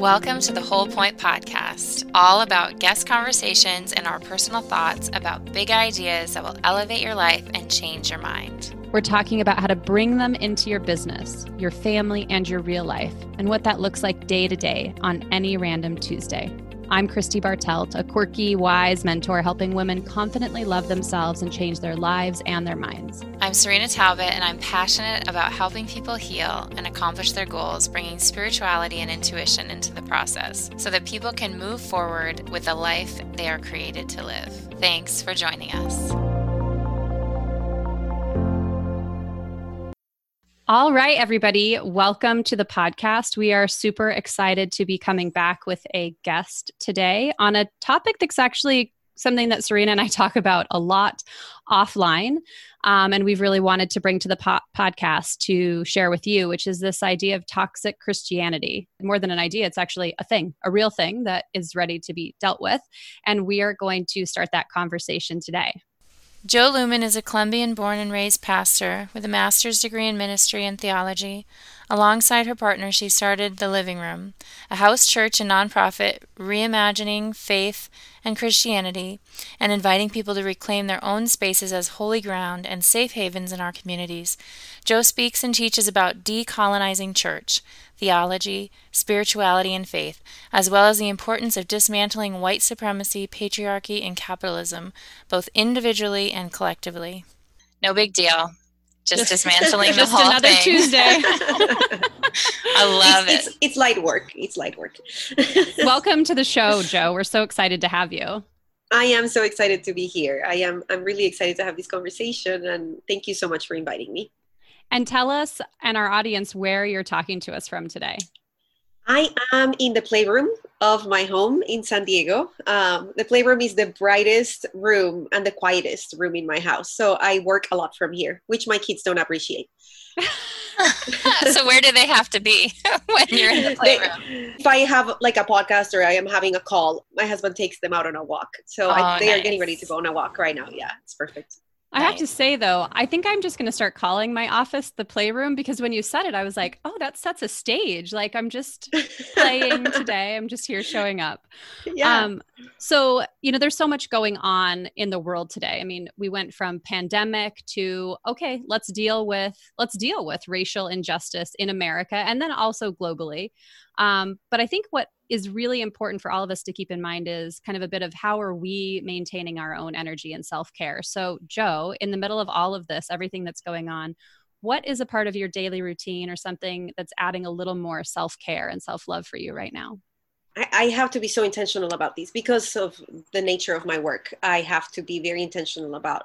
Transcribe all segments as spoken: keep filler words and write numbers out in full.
Welcome to the Whole Point Podcast, all about guest conversations and our personal thoughts about big ideas that will elevate your life and change your mind. We're talking about how to bring them into your business, your family, and your real life, and what that looks like day to day on any random Tuesday. I'm Christy Bartelt, a quirky, wise mentor helping women confidently love themselves and change their lives and their minds. I'm Serena Talbot, and I'm passionate about helping people heal and accomplish their goals, bringing spirituality and intuition into the process so that people can move forward with the life they are created to live. Thanks for joining us. All right, everybody. Welcome to the podcast. We are super excited to be coming back with a guest today on a topic that's actually something that Serena and I talk about a lot offline. Um, and we've really wanted to bring to the po- podcast to share with you, which is this idea of toxic Christianity. More than an idea, it's actually a thing, a real thing that is ready to be dealt with. And we are going to start that conversation today. Jo Luehmann is a Colombian-born and raised pastor with a master's degree in ministry and theology. Alongside her partner, she started The Living Room, a house church and nonprofit reimagining faith and Christianity and inviting people to reclaim their own spaces as holy ground and safe havens in our communities. Jo speaks and teaches about decolonizing church, theology, spirituality, and faith, as well as the importance of dismantling white supremacy, patriarchy, and capitalism, both individually and collectively. No big deal. Just dismantling just the whole another thing. Tuesday. I love it's, it. It's, it's light work. It's light work. Welcome to the show, Jo. We're so excited to have you. I am so excited to be here. I am. I'm really excited to have this conversation, and thank you so much for inviting me. And tell us and our audience where you're talking to us from today. I am in the playroom of my home in San Diego. Um, the playroom is the brightest room and the quietest room in my house. So I work a lot from here, which my kids don't appreciate. So where do they have to be when you're in the playroom? They, if I have like a podcast or I am having a call, my husband takes them out on a walk. So oh, I, they nice. are getting ready to go on a walk right now. Yeah, it's perfect. I have to say, though, I think I'm just going to start calling my office the playroom, because when you said it, I was like, oh, that sets a stage. Like, I'm just playing today. I'm just here showing up. Yeah. Um, so, you know, there's so much going on in the world today. I mean, we went from pandemic to, okay, let's deal with, let's deal with racial injustice in America and then also globally. Um, but I think what is really important for all of us to keep in mind is kind of a bit of how are we maintaining our own energy and self-care. So Jo, in the middle of all of this, everything that's going on, what is a part of your daily routine or something that's adding a little more self-care and self-love for you right now? I, I have to be so intentional about these because of the nature of my work. I have to be very intentional about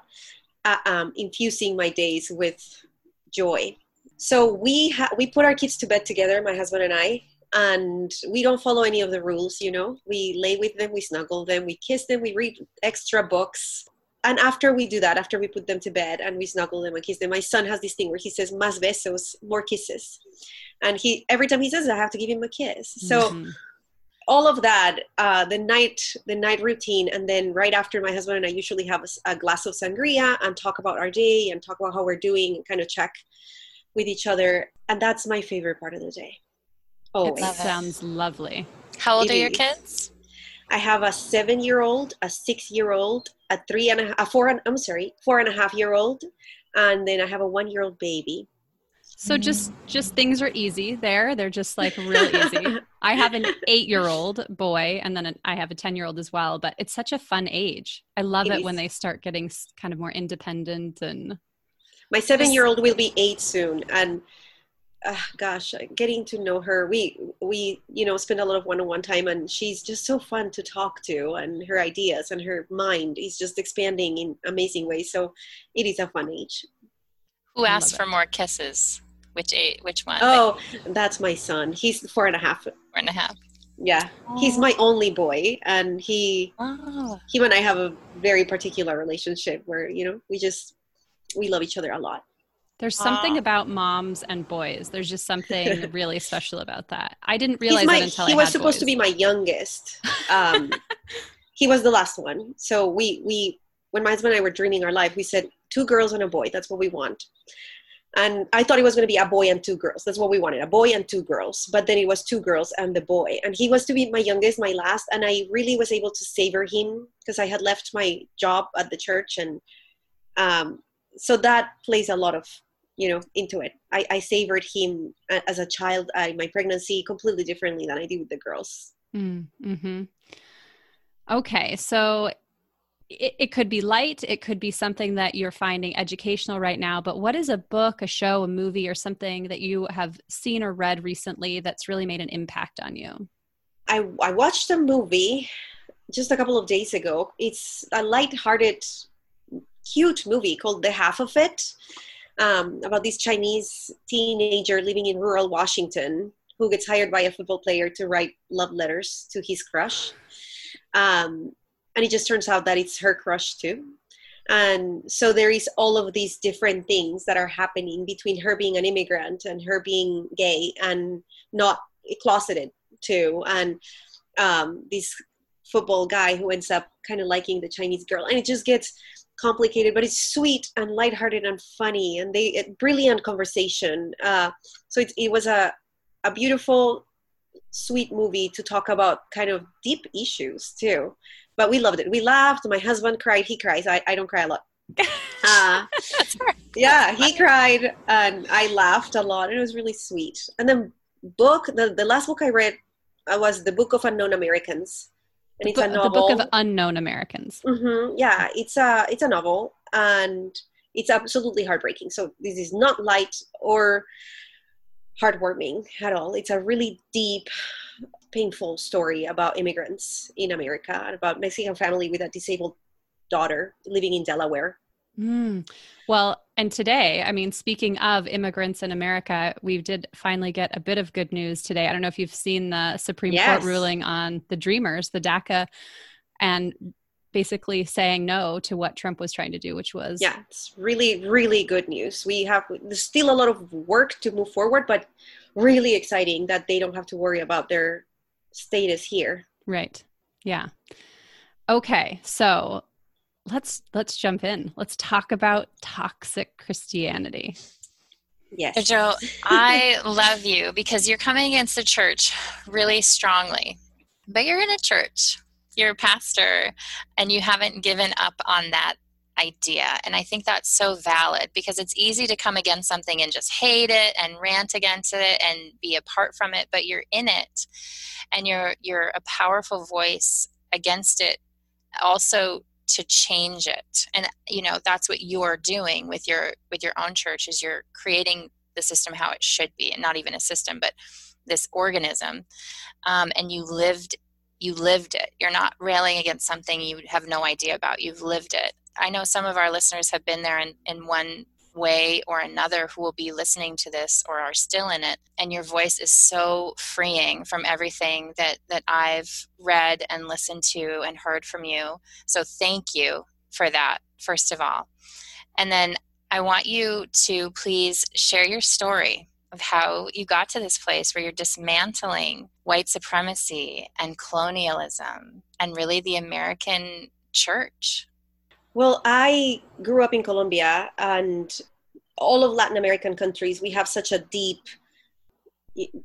uh, um, infusing my days with joy. So we ha- we put our kids to bed together, my husband and I, and we don't follow any of the rules, you know. We lay with them, we snuggle them, we kiss them, we read extra books. And after we do that, after we put them to bed and we snuggle them and kiss them, my son has this thing where he says, más besos, more kisses. And he every time he says it, I have to give him a kiss. Mm-hmm. So all of that, uh, the night the night routine, and then right after my husband and I usually have a, a glass of sangria and talk about our day and talk about how we're doing and kind of check with each other. And that's my favorite part of the day. Oh, it sounds lovely. How old it are your is. kids? I have a seven-year-old, a six-year-old, a three and a, a four. And, I'm sorry, four and a half-year-old, and then I have a one-year-old baby. So mm. just just things are easy there. They're just like real easy. I have an eight-year-old boy, and then an, I have a ten-year-old as well. But it's such a fun age. I love it, it when they start getting kind of more independent and. My seven-year-old will be eight soon, and. Uh, gosh, getting to know her, we, we, you know, spend a lot of one-on-one time, and she's just so fun to talk to, and her ideas and her mind is just expanding in amazing ways. So it is a fun age. Who asked for more kisses? Which, which one? Oh, like, that's my son. He's four and a half. Four and a half. Yeah. Oh. He's my only boy. And he, oh. he and I have a very particular relationship where, you know, we just, we love each other a lot. There's something wow. about moms and boys. There's just something really special about that. I didn't realize my, that until I had He was supposed boys. to be my youngest. Um, he was the last one. So we, we, when my husband and I were dreaming our life, we said, two girls and a boy. That's what we want. And I thought it was going to be a boy and two girls. That's what we wanted, a boy and two girls. But then it was two girls and the boy. And he was to be my youngest, my last. And I really was able to savor him because I had left my job at the church. And um, so that plays a lot of, you know, into it. I, I savored him as a child, I, my pregnancy completely differently than I did with the girls. Mm-hmm. Okay. So It, it could be light. It could be something that you're finding educational right now, but what is a book, a show, a movie, or something that you have seen or read recently that's really made an impact on you? I, I watched a movie just a couple of days ago. It's a lighthearted, cute movie called The Half of It, um, about this Chinese teenager living in rural Washington who gets hired by a football player to write love letters to his crush. Um, And it just turns out that it's her crush too. And so there is all of these different things that are happening between her being an immigrant and her being gay and not closeted too. And um, this football guy who ends up kind of liking the Chinese girl. And it just gets complicated, but it's sweet and lighthearted and funny and they it, brilliant conversation. Uh, so it, it was a, a beautiful, sweet movie to talk about kind of deep issues too. But we loved it. We laughed. My husband cried. He cries. I, I don't cry a lot. Uh, yeah, he cried and I laughed a lot. It was really sweet. And then book, the, the last book I read was The Book of Unknown Americans. And the it's bo- a novel. The Book of Unknown Americans. Mm-hmm. Yeah, it's a, it's a novel and it's absolutely heartbreaking. So this is not light or heartwarming at all. It's a really deep, painful story about immigrants in America and about Mexican family with a disabled daughter living in Delaware. Mm. Well, and today, I mean, speaking of immigrants in America, we did finally get a bit of good news today. I don't know if you've seen the Supreme yes. Court ruling on the DREAMers, the DACA, and basically saying no to what Trump was trying to do, which was... Yeah, it's really, really good news. We have there's still a lot of work to move forward, but really exciting that they don't have to worry about their status here. Right. Yeah. Okay. So let's, let's jump in. Let's talk about toxic Christianity. Yes. Jo, I love you because you're coming against the church really strongly, but you're in a church, you're a pastor, and you haven't given up on that idea. And I think that's so valid because it's easy to come against something and just hate it and rant against it and be apart from it, but you're in it and you're, you're a powerful voice against it also to change it. And, you know, that's what you're doing with your, with your own church is you're creating the system how it should be, and not even a system, but this organism. Um, and you lived, you lived it. You're not railing against something you have no idea about. You've lived it. I know some of our listeners have been there in, in one way or another who will be listening to this or are still in it. And your voice is so freeing from everything that, that I've read and listened to and heard from you. So thank you for that, first of all. And then I want you to please share your story of how you got to this place where you're dismantling white supremacy and colonialism and really the American church. Well, I grew up in Colombia, and all of Latin American countries, we have such a deep,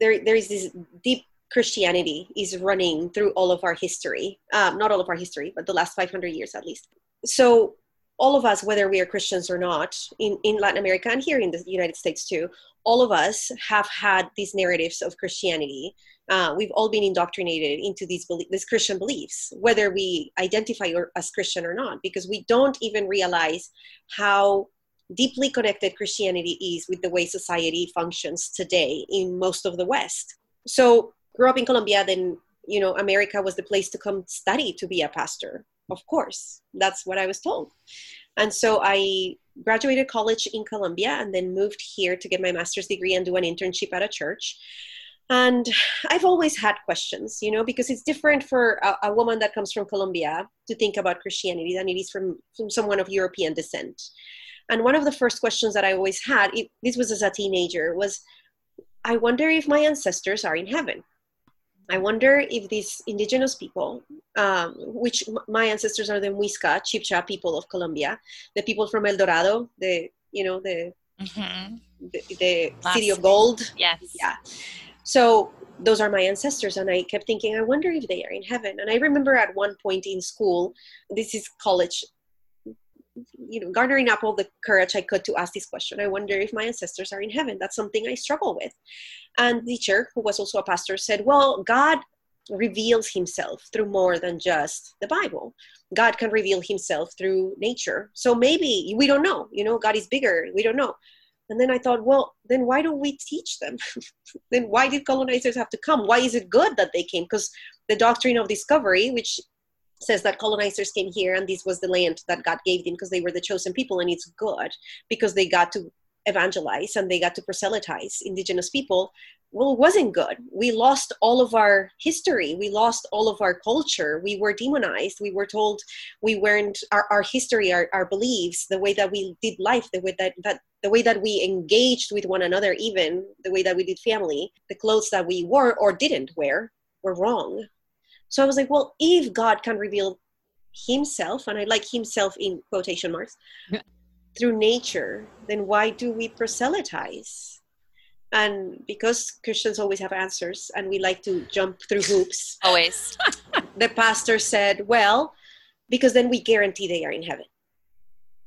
there, there is this deep Christianity is running through all of our history, um, not all of our history, but the last five hundred years at least. So all of us, whether we are Christians or not, in, in Latin America and here in the United States too, all of us have had these narratives of Christianity. Uh, we've all been indoctrinated into these, belief, these Christian beliefs, whether we identify or, as Christian or not, because we don't even realize how deeply connected Christianity is with the way society functions today in most of the West. So grew up in Colombia, then, you know, America was the place to come study to be a pastor. Of course, that's what I was told. And so I graduated college in Colombia and then moved here to get my master's degree and do an internship at a church. And I've always had questions, you know, because it's different for a, a woman that comes from Colombia to think about Christianity than it is from, from someone of European descent. And one of the first questions that I always had, it, this was as a teenager, was I wonder if my ancestors are in heaven. I wonder if these indigenous people, um, which my ancestors are the Muisca, Chibcha people of Colombia, the people from El Dorado, the, you know, the mm-hmm. the, the city of gold. Yes. Yeah. So those are my ancestors. And I kept thinking, I wonder if they are in heaven. And I remember at one point in school, this is college, you know, garnering up all the courage I could to ask this question. I wonder if my ancestors are in heaven. That's something I struggle with. And the teacher, who was also a pastor, said, well, God reveals himself through more than just the Bible. God can reveal himself through nature. So maybe we don't know, you know, God is bigger. We don't know. And then I thought, well, then why don't we teach them? Then why did colonizers have to come? Why is it good that they came? Because the doctrine of discovery, which says that colonizers came here and this was the land that God gave them because they were the chosen people, and it's good because they got to evangelize and they got to proselytize indigenous people. Well, it wasn't good. We lost all of our history. We lost all of our culture. We were demonized. We were told we weren't, our, our history, our, our beliefs, the way that we did life, the way that, that the way that we engaged with one another, even the way that we did family, the clothes that we wore or didn't wear were wrong. So I was like, well, if God can reveal himself, and I like himself in quotation marks, through nature, then why do we proselytize? And because Christians always have answers and we like to jump through hoops. Always. The pastor said, well, because then we guarantee they are in heaven.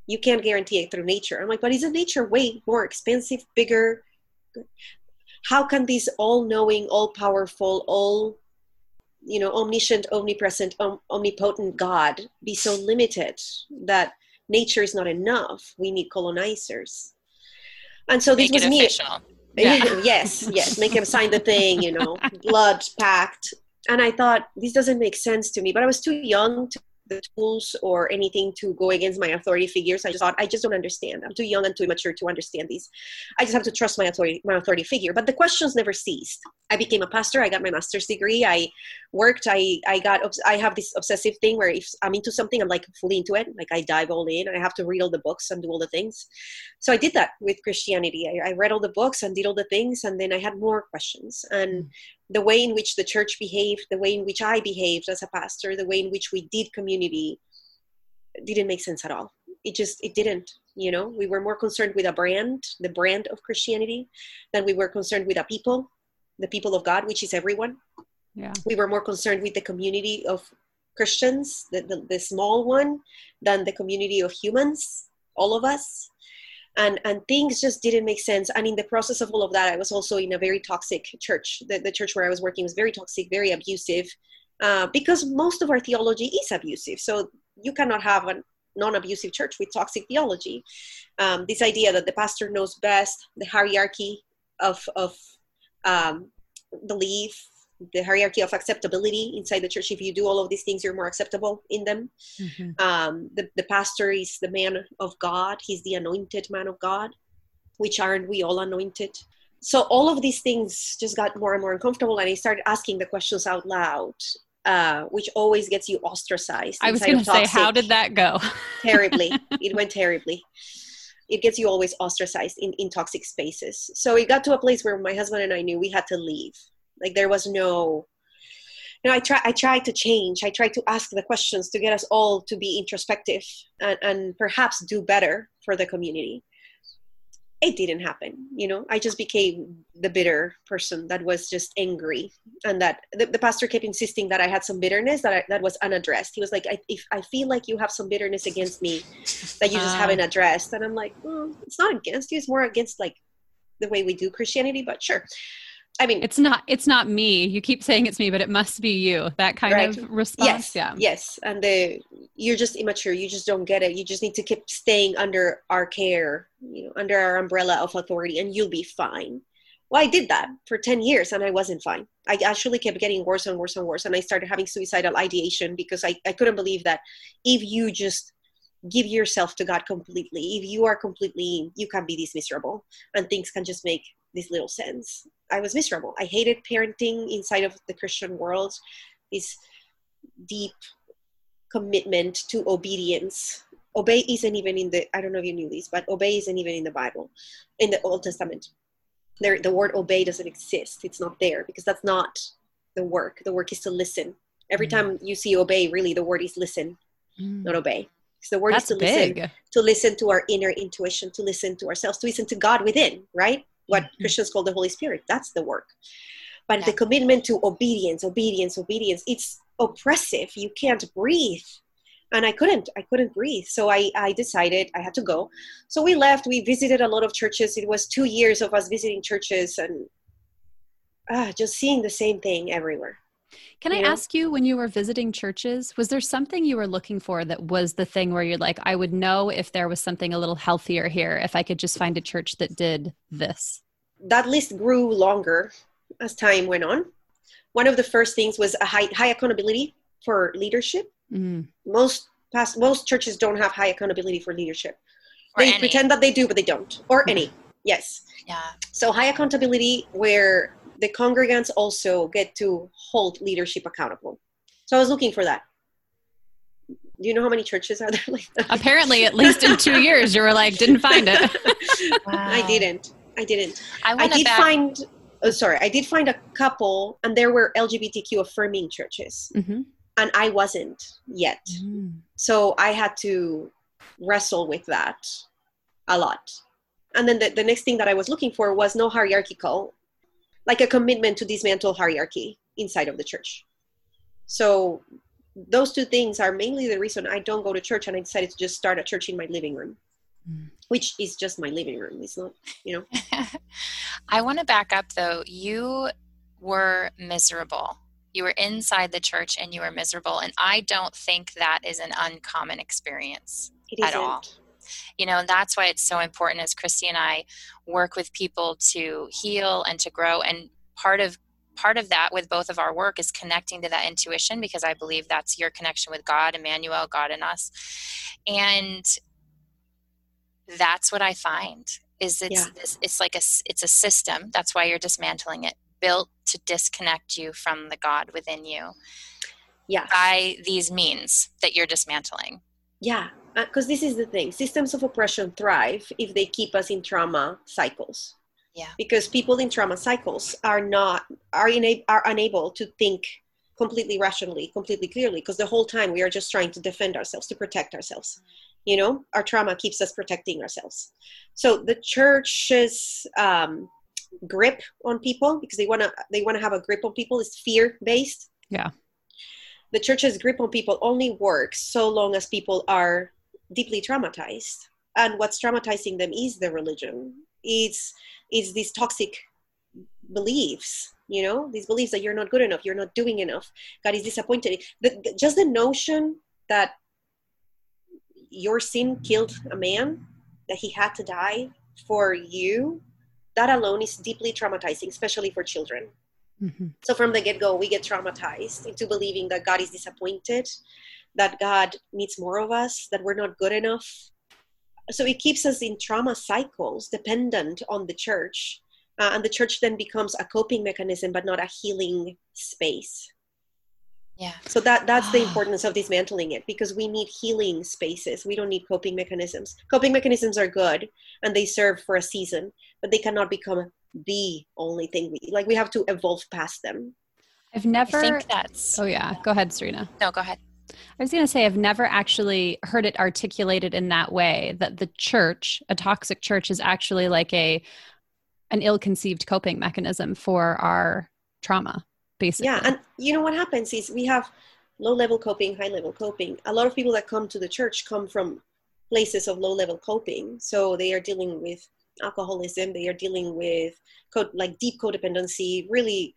You can't guarantee it through nature. I'm like, but isn't nature way more expensive, bigger? How can this all-knowing, all-powerful, all, you know, omniscient, omnipresent, om- omnipotent God be so limited that nature is not enough? We need colonizers. And so this Make was it official. me. Yeah. Yes, yes. Make him sign the thing, you know, blood pact. And I thought, this doesn't make sense to me, but I was too young to the tools or anything to go against my authority figures. I just thought, I just don't understand. I'm too young and too immature to understand these. I just have to trust my authority, my authority figure. But the questions never ceased. I became a pastor. I got my master's degree. I worked. I, I got, I have this obsessive thing where if I'm into something, I'm like fully into it. Like I dive all in and I have to read all the books and do all the things. So I did that with Christianity. I, I read all the books and did all the things. And then I had more questions. And mm. the way in which the church behaved, the way in which I behaved as a pastor, the way in which we did community didn't make sense at all. It just, it didn't, you know, we were more concerned with a brand, the brand of Christianity, than we were concerned with a people, the people of God, which is everyone. Yeah. We were more concerned with the community of Christians, the, the, the small one, than the community of humans, all of us. And and things just didn't make sense. And in the process of all of that, I was also in a very toxic church. The, the church where I was working was very toxic, very abusive, uh, because most of our theology is abusive. So you cannot have a non-abusive church with toxic theology. Um, this idea that the pastor knows best, the hierarchy of, of um, belief, the hierarchy of acceptability inside the church. If you do all of these things, you're more acceptable in them. Mm-hmm. Um, the, the pastor is the man of God. He's the anointed man of God, which aren't we all anointed? So all of these things just got more and more uncomfortable. And I started asking the questions out loud, uh, which always gets you ostracized. I was going to say, how did that go? Terribly. It went terribly. It gets you always ostracized in, in toxic spaces. So it got to a place where my husband and I knew we had to leave. Like there was no, you know, I try, I tried to change. I tried to ask the questions to get us all to be introspective and, and perhaps do better for the community. It didn't happen. You know, I just became the bitter person that was just angry. And that the, the pastor kept insisting that I had some bitterness that I, that was unaddressed. He was like, I, if I feel like you have some bitterness against me that you just um. haven't addressed. And I'm like, well, it's not against you. It's more against like the way we do Christianity, but sure. I mean, it's not, it's not me. You keep saying it's me, but it must be you. That kind right? of response. Yes. Yeah. Yes. And the, you're just immature. You just don't get it. You just need to keep staying under our care, you know, under our umbrella of authority, and you'll be fine. Well, I did that for ten years and I wasn't fine. I actually kept getting worse and worse and worse. And I started having suicidal ideation because I, I couldn't believe that if you just give yourself to God completely, if you are completely, you can be this miserable and things can just make this little sense. I was miserable. I hated parenting inside of the Christian world, this deep commitment to obedience. Obey isn't even in the, I don't know if you knew this, but obey isn't even in the Bible, in the Old Testament. There, the word obey doesn't exist. It's not there because that's not the work. The work is to listen. Every mm-hmm. time you see obey, really the word is listen, mm-hmm. not obey. Because the word That's is to big. listen, to listen to our inner intuition, to listen to ourselves, to listen to God within, right? What mm-hmm. Christians call the Holy Spirit. That's the work. But yeah. the commitment to obedience, obedience, obedience, it's oppressive. You can't breathe. And I couldn't, I couldn't breathe. So I, I decided I had to go. So we left, we visited a lot of churches. It was two years of us visiting churches and ah, just seeing the same thing everywhere. Can I ask you, when you were visiting churches, was there something you were looking for that was the thing where you're like, I would know if there was something a little healthier here, if I could just find a church that did this? That list grew longer as time went on. One of the first things was a high, high accountability for leadership. Mm. Most past, most churches don't have high accountability for leadership. Or they any. pretend that they do, but they don't. Or mm. any. Yes. Yeah. So high accountability where the congregants also get to hold leadership accountable. So I was looking for that. Do you know how many churches are there like that? Apparently, at least in two years, you were like, didn't find it. Wow. I didn't. I didn't. I, I did back- find, oh, sorry, I did find a couple, and there were L G B T Q affirming churches. Mm-hmm. And I wasn't yet. Mm-hmm. So I had to wrestle with that a lot. And then the, the next thing that I was looking for was no hierarchical, like a commitment to dismantle hierarchy inside of the church. So those two things are mainly the reason I don't go to church, and I decided to just start a church in my living room, mm. which is just my living room. It's not, you know. I want to back up though. You were miserable. You were inside the church and you were miserable. And I don't think that is an uncommon experience it at isn't. all. You know, and that's why it's so important as Christy and I work with people to heal and to grow. And part of part of that with both of our work is connecting to that intuition, because I believe that's your connection with God, Emmanuel, God in us. And that's what I find is it's yeah. this, it's like a it's a system. That's why you're dismantling it, built to disconnect you from the God within you. Yeah. By these means that you're dismantling. Yeah. Because uh, this is the thing, systems of oppression thrive if they keep us in trauma cycles. Yeah. Because people in trauma cycles are not are ina- are unable to think completely rationally, completely clearly, because the whole time we are just trying to defend ourselves, to protect ourselves. You know, our trauma keeps us protecting ourselves. So the church's um, grip on people, because they wanna they wanna have a grip on people, is fear based. Yeah. The church's grip on people only works so long as people are deeply traumatized, and what's traumatizing them is the religion. It's it's these toxic beliefs, you know, these beliefs that you're not good enough, you're not doing enough, God is disappointed. The, the, just the notion that your sin killed a man, that he had to die for you, that alone is deeply traumatizing, especially for children. Mm-hmm. So from the get-go, we get traumatized into believing that God is disappointed, that God needs more of us, that we're not good enough. So it keeps us in trauma cycles dependent on the church. Uh, and the church then becomes a coping mechanism, but not a healing space. Yeah. So that that's the importance of dismantling it, because we need healing spaces. We don't need coping mechanisms. Coping mechanisms are good and they serve for a season, but they cannot become the only thing we like. We have to evolve past them. I've never I think that's oh yeah. yeah. Go ahead, Serena. No, go ahead. I was going to say, I've never actually heard it articulated in that way, that the church, a toxic church, is actually like a, an ill-conceived coping mechanism for our trauma, basically. Yeah. And you know what happens is we have low-level coping, high-level coping. A lot of people that come to the church come from places of low-level coping. So they are dealing with alcoholism. They are dealing with co- like deep codependency, really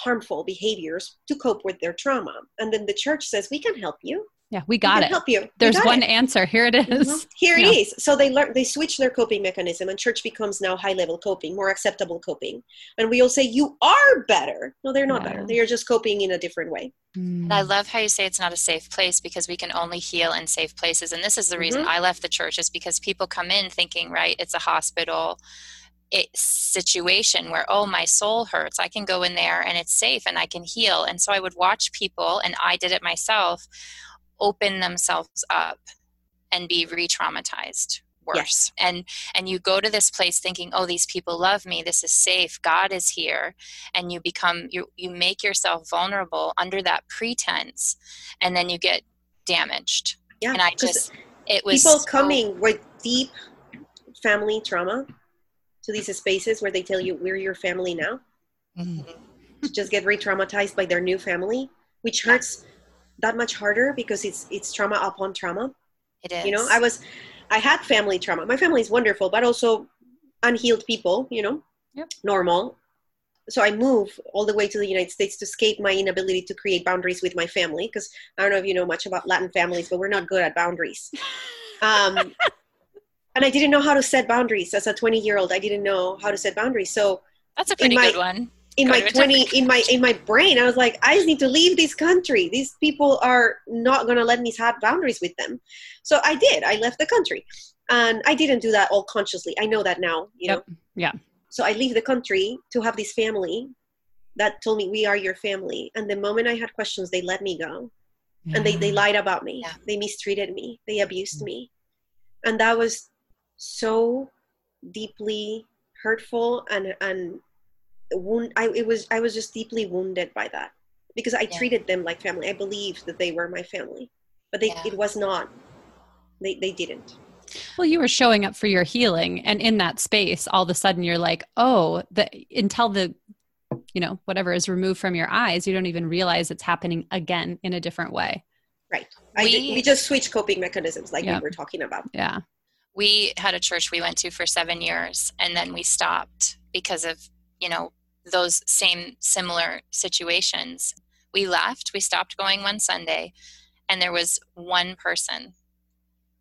harmful behaviors to cope with their trauma. And then the church says, we can help you. Yeah, we got we can it. Help you. There's one it. answer. Here it is. Mm-hmm. Here yeah. it is. So they learn, they switch their coping mechanism, and church becomes now high level coping, more acceptable coping. And we all say, you are better. No, they're not yeah. better. They are just coping in a different way. And I love how you say it's not a safe place, because we can only heal in safe places. And this is the reason mm-hmm. I left the church, is because people come in thinking, right, it's a hospital It, situation where, oh, my soul hurts, I can go in there and it's safe and I can heal. And so I would watch people, and I did it myself, open themselves up and be re-traumatized worse. Yes. And and you go to this place thinking, oh, these people love me, this is safe, God is here, and you become you you make yourself vulnerable under that pretense, and then you get damaged. Yeah, and I just It was people so- coming with deep family trauma to these spaces where they tell you, we're your family now. Mm-hmm. To just get re-traumatized by their new family, which hurts that much harder because it's it's trauma upon trauma. It is. You know, I was, I had family trauma. My family is wonderful, but also unhealed people, you know, yep. normal. So I moved all the way to the United States to escape my inability to create boundaries with my family. Because I don't know if you know much about Latin families, but we're not good at boundaries. Um, and I didn't know how to set boundaries. As a twenty-year-old, I didn't know how to set boundaries. So that's a pretty my, good one. In my twenty, in my in my brain, I was like, I just need to leave this country. These people are not going to let me have boundaries with them. So I did. I left the country, and I didn't do that all consciously. I know that now. You yep. know. Yeah. So I leave the country to have this family that told me, we are your family. And the moment I had questions, they let me go, yeah. and they they lied about me. Yeah. They mistreated me. They abused me, and that was so deeply hurtful and and. Wound, I it was I was just deeply wounded by that because I yeah. treated them like family. I believed that they were my family, but they, yeah. it was not. They they didn't. Well, you were showing up for your healing, and in that space, all of a sudden, you're like, oh, the until the, you know, whatever is removed from your eyes, you don't even realize it's happening again in a different way. Right. We, I did, we just switch coping mechanisms, like yeah. we were talking about. Yeah. We had a church we went to for seven years, and then we stopped because of, you know, those same similar situations. We left, we stopped going one Sunday, and there was one person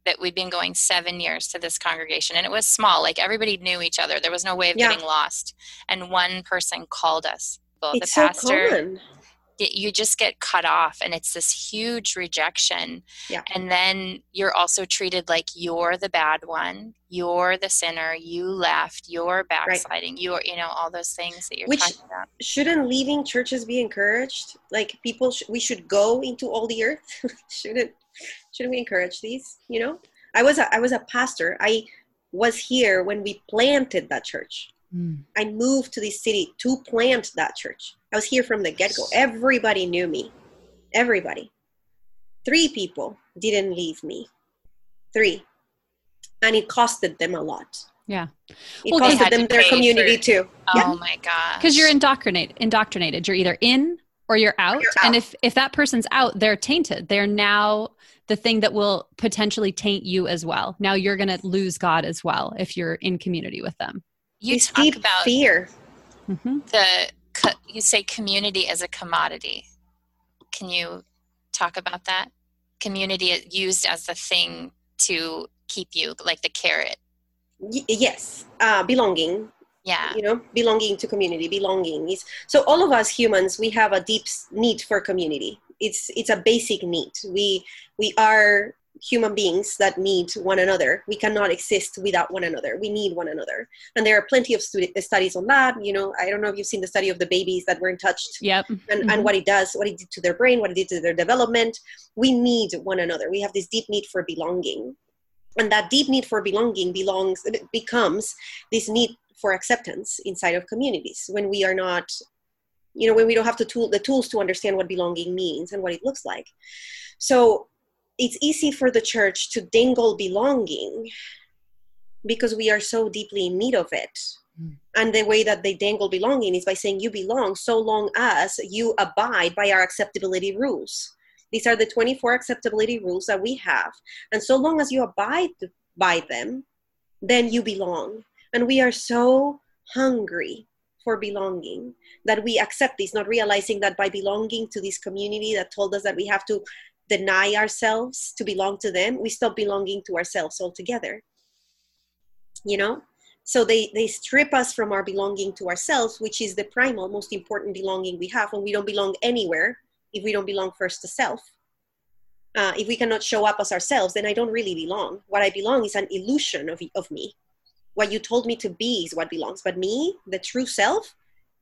that we'd been going seven years to this congregation, and it was small, like everybody knew each other. There was no way of yeah. getting lost. And one person called us. Well, it's the pastor, so common. You just get cut off, and it's this huge rejection. Yeah. And then you're also treated like you're the bad one, you're the sinner, you left, you're backsliding, right. you're, you know, all those things that you're Which, talking about. Shouldn't leaving churches be encouraged? Like people, sh- we should go into all the earth. shouldn't, shouldn't we encourage these? You know, I was, a, I was a pastor. I was here when we planted that church. I moved to this city to plant that church. I was here from the get-go. Everybody knew me. Everybody. Three people didn't leave me. Three. And it costed them a lot. Yeah. It well, costed them their community for... too. Oh yeah. my gosh. Because you're indoctrinated. Indoctrinated. You're either in or you're out. Or you're out. And if, if that person's out, they're tainted. They're now the thing that will potentially taint you as well. Now you're going to lose God as well if you're in community with them. You this talk about fear. Mm-hmm. The co- you say community as a commodity. Can you talk about that? Community used as the thing to keep you, like the carrot. Y- yes, uh, belonging. Yeah, you know, belonging to community. Belonging is so. All of us humans, we have a deep need for community. It's it's a basic need. We we are human beings that need one another. We cannot exist without one another. We need one another. And there are plenty of studi- studies on that. You know, I don't know if you've seen the study of the babies that weren't touched yep. and, mm-hmm. and what it does, what it did to their brain, what it did to their development. We need one another. We have this deep need for belonging. And that deep need for belonging belongs, becomes this need for acceptance inside of communities when we are not, you know, when we don't have the tool, the tools to understand what belonging means and what it looks like. So it's easy for the church to dangle belonging because we are so deeply in need of it. Mm. And the way that they dangle belonging is by saying you belong so long as you abide by our acceptability rules. These are the twenty-four acceptability rules that we have. And so long as you abide by them, then you belong. And we are so hungry for belonging that we accept these, not realizing that by belonging to this community that told us that we have to deny ourselves to belong to them, we stop belonging to ourselves altogether, you know? So they, they strip us from our belonging to ourselves, which is the primal, most important belonging we have. And we don't belong anywhere if we don't belong first to self. Uh, if we cannot show up as ourselves, then I don't really belong. What I belong is an illusion of, of me. What you told me to be is what belongs. But me, the true self,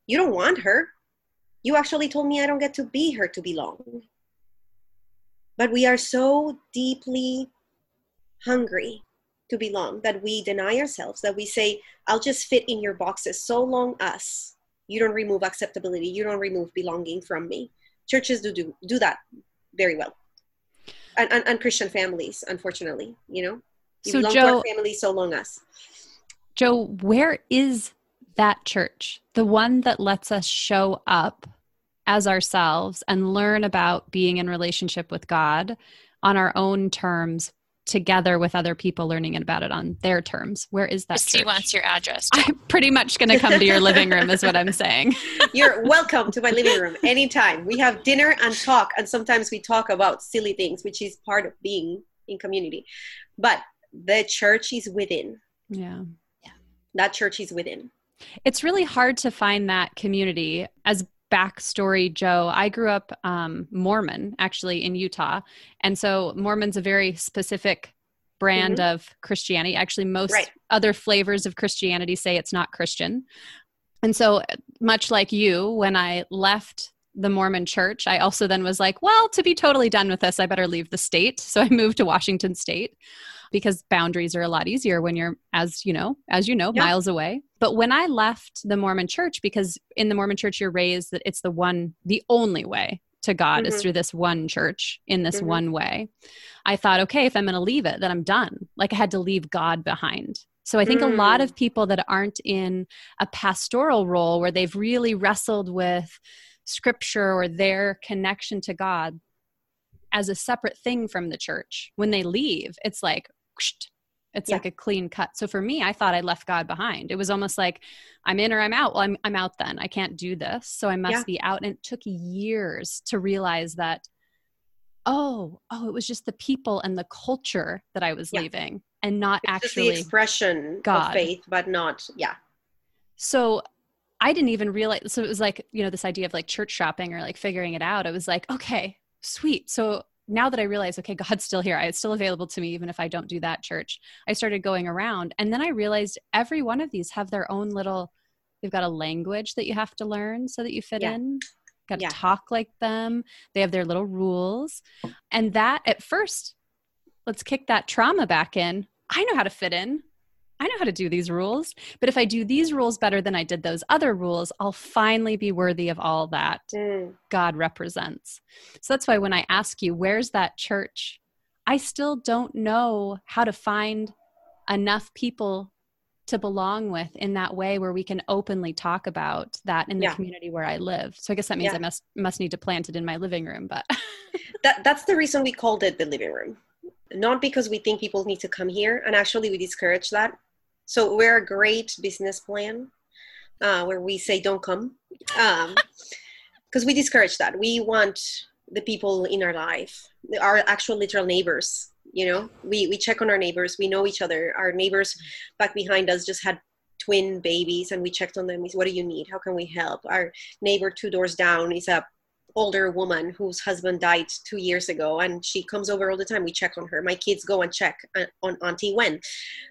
you don't want her. You actually told me I don't get to be her to belong. But we are so deeply hungry to belong that we deny ourselves, that we say, I'll just fit in your boxes so long as you don't remove acceptability, you don't remove belonging from me. Churches do do, do that very well. and, and, and Christian families, unfortunately, you know. So long Jo, our family, so long us. Jo, where is that church? The one that lets us show up as ourselves and learn about being in relationship with God on our own terms, together with other people learning about it on their terms. Where is that church? She wants your address. I'm pretty much going to come to your living room is what I'm saying. You're welcome to my living room anytime. We have dinner and talk, and sometimes we talk about silly things, which is part of being in community. But the church is within. Yeah. Yeah. That church is within. It's really hard to find that community. As backstory, Jo, I grew up um, Mormon, actually, in Utah. And so Mormon's a very specific brand mm-hmm. of Christianity. Actually, most right. other flavors of Christianity say it's not Christian. And so much like you, when I left the Mormon church, I also then was like, well, to be totally done with this, I better leave the state. So I moved to Washington State, because boundaries are a lot easier when you're, as you know, as you know, yeah. miles away. But when I left the Mormon church, because in the Mormon church, you're raised that it's the one, the only way to God mm-hmm. is through this one church in this mm-hmm. one way. I thought, okay, if I'm going to leave it, then I'm done. Like I had to leave God behind. So I think mm. a lot of people that aren't in a pastoral role where they've really wrestled with scripture or their connection to God as a separate thing from the church, when they leave, it's like, it's yeah. like a clean cut. So for me, I thought I left God behind. It was almost like I'm in or I'm out. Well, I'm I'm out then. I can't do this. So I must yeah. be out. And it took years to realize that, oh, oh, it was just the people and the culture that I was yeah. leaving and not it's actually just the expression God. Of faith, but not, yeah. So I didn't even realize. So it was like, you know, this idea of like church shopping or like figuring it out. It was like, okay, sweet. So now that I realize, okay, God's still here. It's still available to me, even if I don't do that church. I started going around. And then I realized every one of these have their own little, they've got a language that you have to learn so that you fit yeah. in. Got to yeah. talk like them. They have their little rules. And that at first, let's kick that trauma back in. I know how to fit in. I know how to do these rules. But if I do these rules better than I did those other rules, I'll finally be worthy of all that mm. God represents. So that's why when I ask you, where's that church? I still don't know how to find enough people to belong with in that way where we can openly talk about that in the yeah. community where I live. So I guess that means yeah. I must must need to plant it in my living room. But that that's the reason we called it the living room. Not because we think people need to come here. And actually we discourage that. So we're a great business plan uh, where we say, don't come, because um, we discourage that. We want the people in our life, our actual literal neighbors, you know, we, we check on our neighbors. We know each other. Our neighbors back behind us just had twin babies and we checked on them. We said, what do you need? How can we help? Our neighbor two doors down is a older woman whose husband died two years ago, and she comes over all the time. We check on her. My kids go and check on Auntie Wen,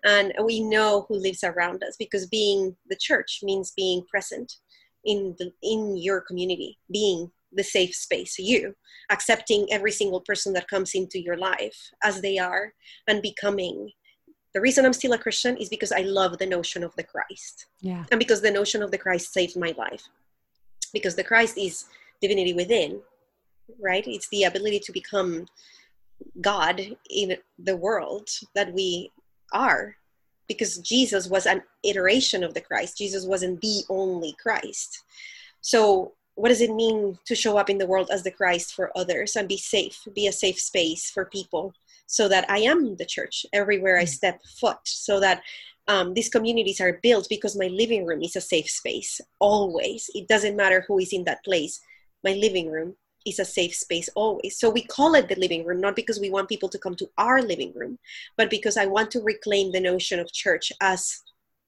and we know who lives around us, because being the church means being present in the in your community, being the safe space, you accepting every single person that comes into your life as they are and becoming. The reason I'm still a Christian is because I love the notion of the Christ, yeah, and because the notion of the Christ saved my life, because the Christ is divinity within, right? It's the ability to become God in the world that we are, because Jesus was an iteration of the Christ. Jesus wasn't the only Christ. So what does it mean to show up in the world as the Christ for others and be safe, be a safe space for people, so that I am the church everywhere I step foot, so that Um, these communities are built because my living room is a safe space always. It doesn't matter who is in that place. My living room is a safe space always. So we call it the living room, not because we want people to come to our living room, but because I want to reclaim the notion of church as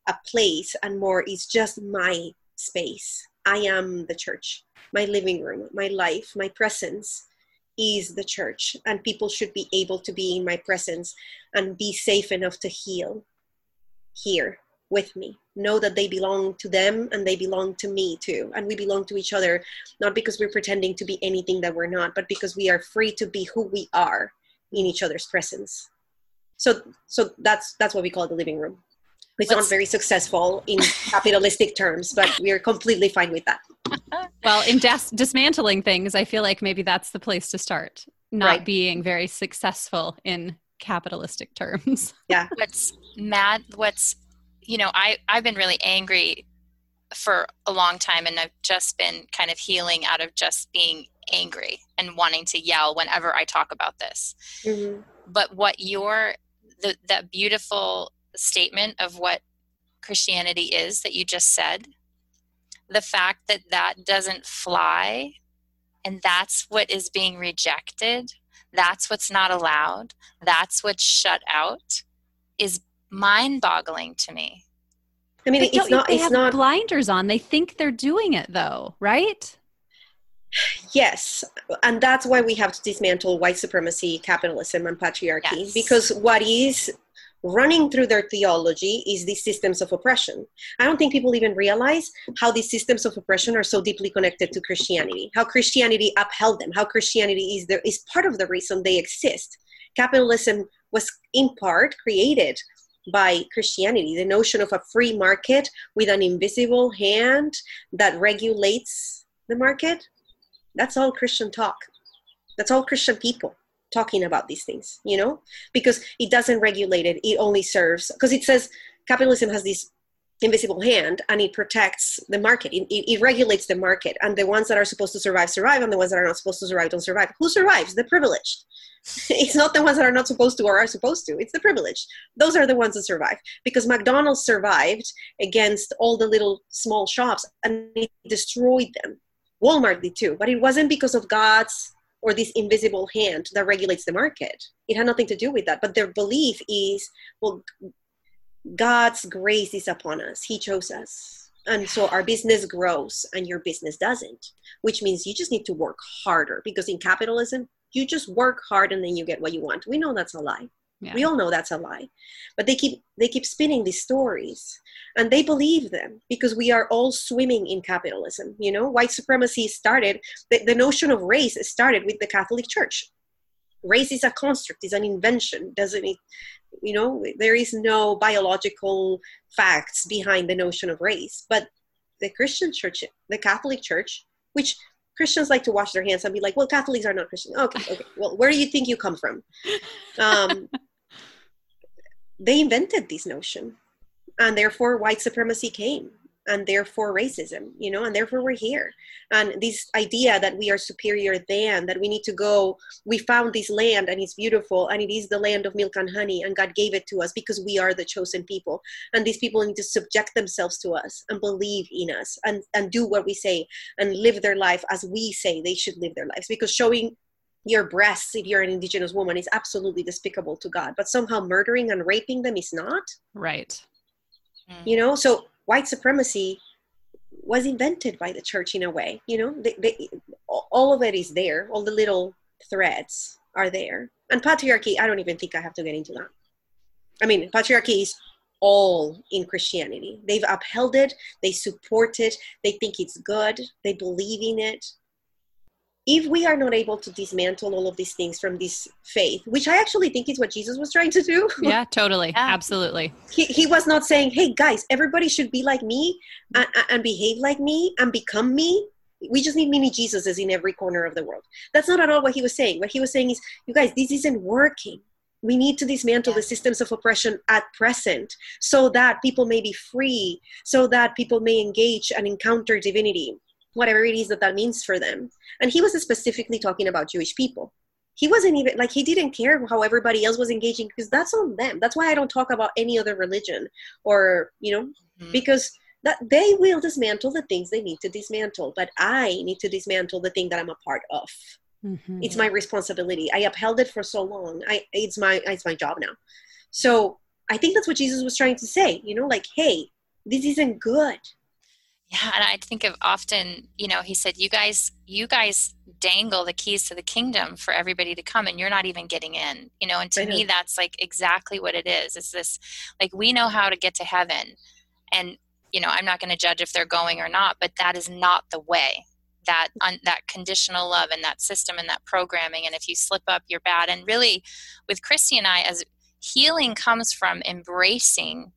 a place and more. It's just my space. I am the church. My living room, my life, my presence is the church, and people should be able to be in my presence and be safe enough to heal here with me, know that they belong to them and they belong to me too, and we belong to each other, not because we're pretending to be anything that we're not, but because we are free to be who we are in each other's presence. So so that's that's what we call the living room. It's Let's, not very successful in capitalistic terms, but we are completely fine with that. Well, in des- dismantling things, I feel like maybe that's the place to start. not right. being very successful in capitalistic terms. Yeah. What's mad, what's, you know, I, I've been really angry for a long time, and I've just been kind of healing out of just being angry and wanting to yell whenever I talk about this. Mm-hmm. But what your, the, that beautiful statement of what Christianity is that you just said, the fact that that doesn't fly, and that's what is being rejected, that's what's not allowed, that's what's shut out, is mind-boggling to me. I mean, it's not, they it's have not blinders on. They think they're doing it though, right? Yes. And that's why we have to dismantle white supremacy, capitalism, and patriarchy, yes. because what is running through their theology is these systems of oppression. I don't think people even realize how these systems of oppression are so deeply connected to Christianity, how Christianity upheld them, how Christianity is, the, is part of the reason they exist. Capitalism was in part created by Christianity, the notion of a free market with an invisible hand that regulates the market. That's all Christian talk. That's all Christian people talking about these things, you know, because it doesn't regulate it. It only serves, because it says capitalism has this invisible hand and it protects the market. It, it, it regulates the market, and the ones that are supposed to survive, survive, and the ones that are not supposed to survive, don't survive. Who survives? The privileged. It's not the ones that are not supposed to or are supposed to. It's the privileged. Those are the ones that survive, because McDonald's survived against all the little small shops and it destroyed them. Walmart did too, but it wasn't because of God's or this invisible hand that regulates the market. It had nothing to do with that. But their belief is, well, God's grace is upon us. He chose us. And so our business grows and your business doesn't, which means you just need to work harder, because in capitalism, you just work hard and then you get what you want. We know that's a lie. Yeah. We all know that's a lie. But they keep they keep spinning these stories, and they believe them, because we are all swimming in capitalism. You know, white supremacy started, the, the notion of race started with the Catholic Church. Race is a construct, is an invention, doesn't it? You know, there is no biological facts behind the notion of race. But the Christian church, the Catholic Church, which Christians like to wash their hands and be like, well, Catholics are not Christian. Okay, okay. Well, where do you think you come from? Um, they invented this notion, and therefore white supremacy came, and therefore racism, you know, and therefore we're here. And this idea that we are superior than, that we need to go, we found this land and it's beautiful and it is the land of milk and honey, and God gave it to us because we are the chosen people. And these people need to subject themselves to us and believe in us and, and do what we say and live their life as we say they should live their lives, because showing your breasts, if you're an indigenous woman, is absolutely despicable to God, but somehow murdering and raping them is not. Right. You know, so white supremacy was invented by the church in a way, you know, they, they, all of it is there. All the little threads are there. And patriarchy, I don't even think I have to get into that. I mean, patriarchy is all in Christianity. They've upheld it. They support it. They think it's good. They believe in it. If we are not able to dismantle all of these things from this faith, which I actually think is what Jesus was trying to do. Yeah, totally. Yeah. Absolutely. He, he was not saying, hey, guys, everybody should be like me and, and behave like me and become me. We just need mini Jesuses in every corner of the world. That's not at all what he was saying. What he was saying is, you guys, this isn't working. We need to dismantle yeah. the systems of oppression at present, so that people may be free, so that people may engage and encounter divinity, whatever it is that that means for them. And he was specifically talking about Jewish people. He wasn't even, like, he didn't care how everybody else was engaging, because that's on them. That's why I don't talk about any other religion, or, you know, mm-hmm. because that they will dismantle the things they need to dismantle, but I need to dismantle the thing that I'm a part of. Mm-hmm. It's my responsibility. I upheld it for so long. I, it's my, it's my job now. So I think that's what Jesus was trying to say, you know, like, hey, this isn't good. Yeah, and I think of often, you know, he said, you guys, you guys dangle the keys to the kingdom for everybody to come, and you're not even getting in, you know, and to me, that's like exactly what it is. It's this, like, we know how to get to heaven, and, you know, I'm not going to judge if they're going or not, but that is not the way. That un, that conditional love and that system and that programming, and if you slip up, you're bad. And really, with Christy and I, as healing comes from embracing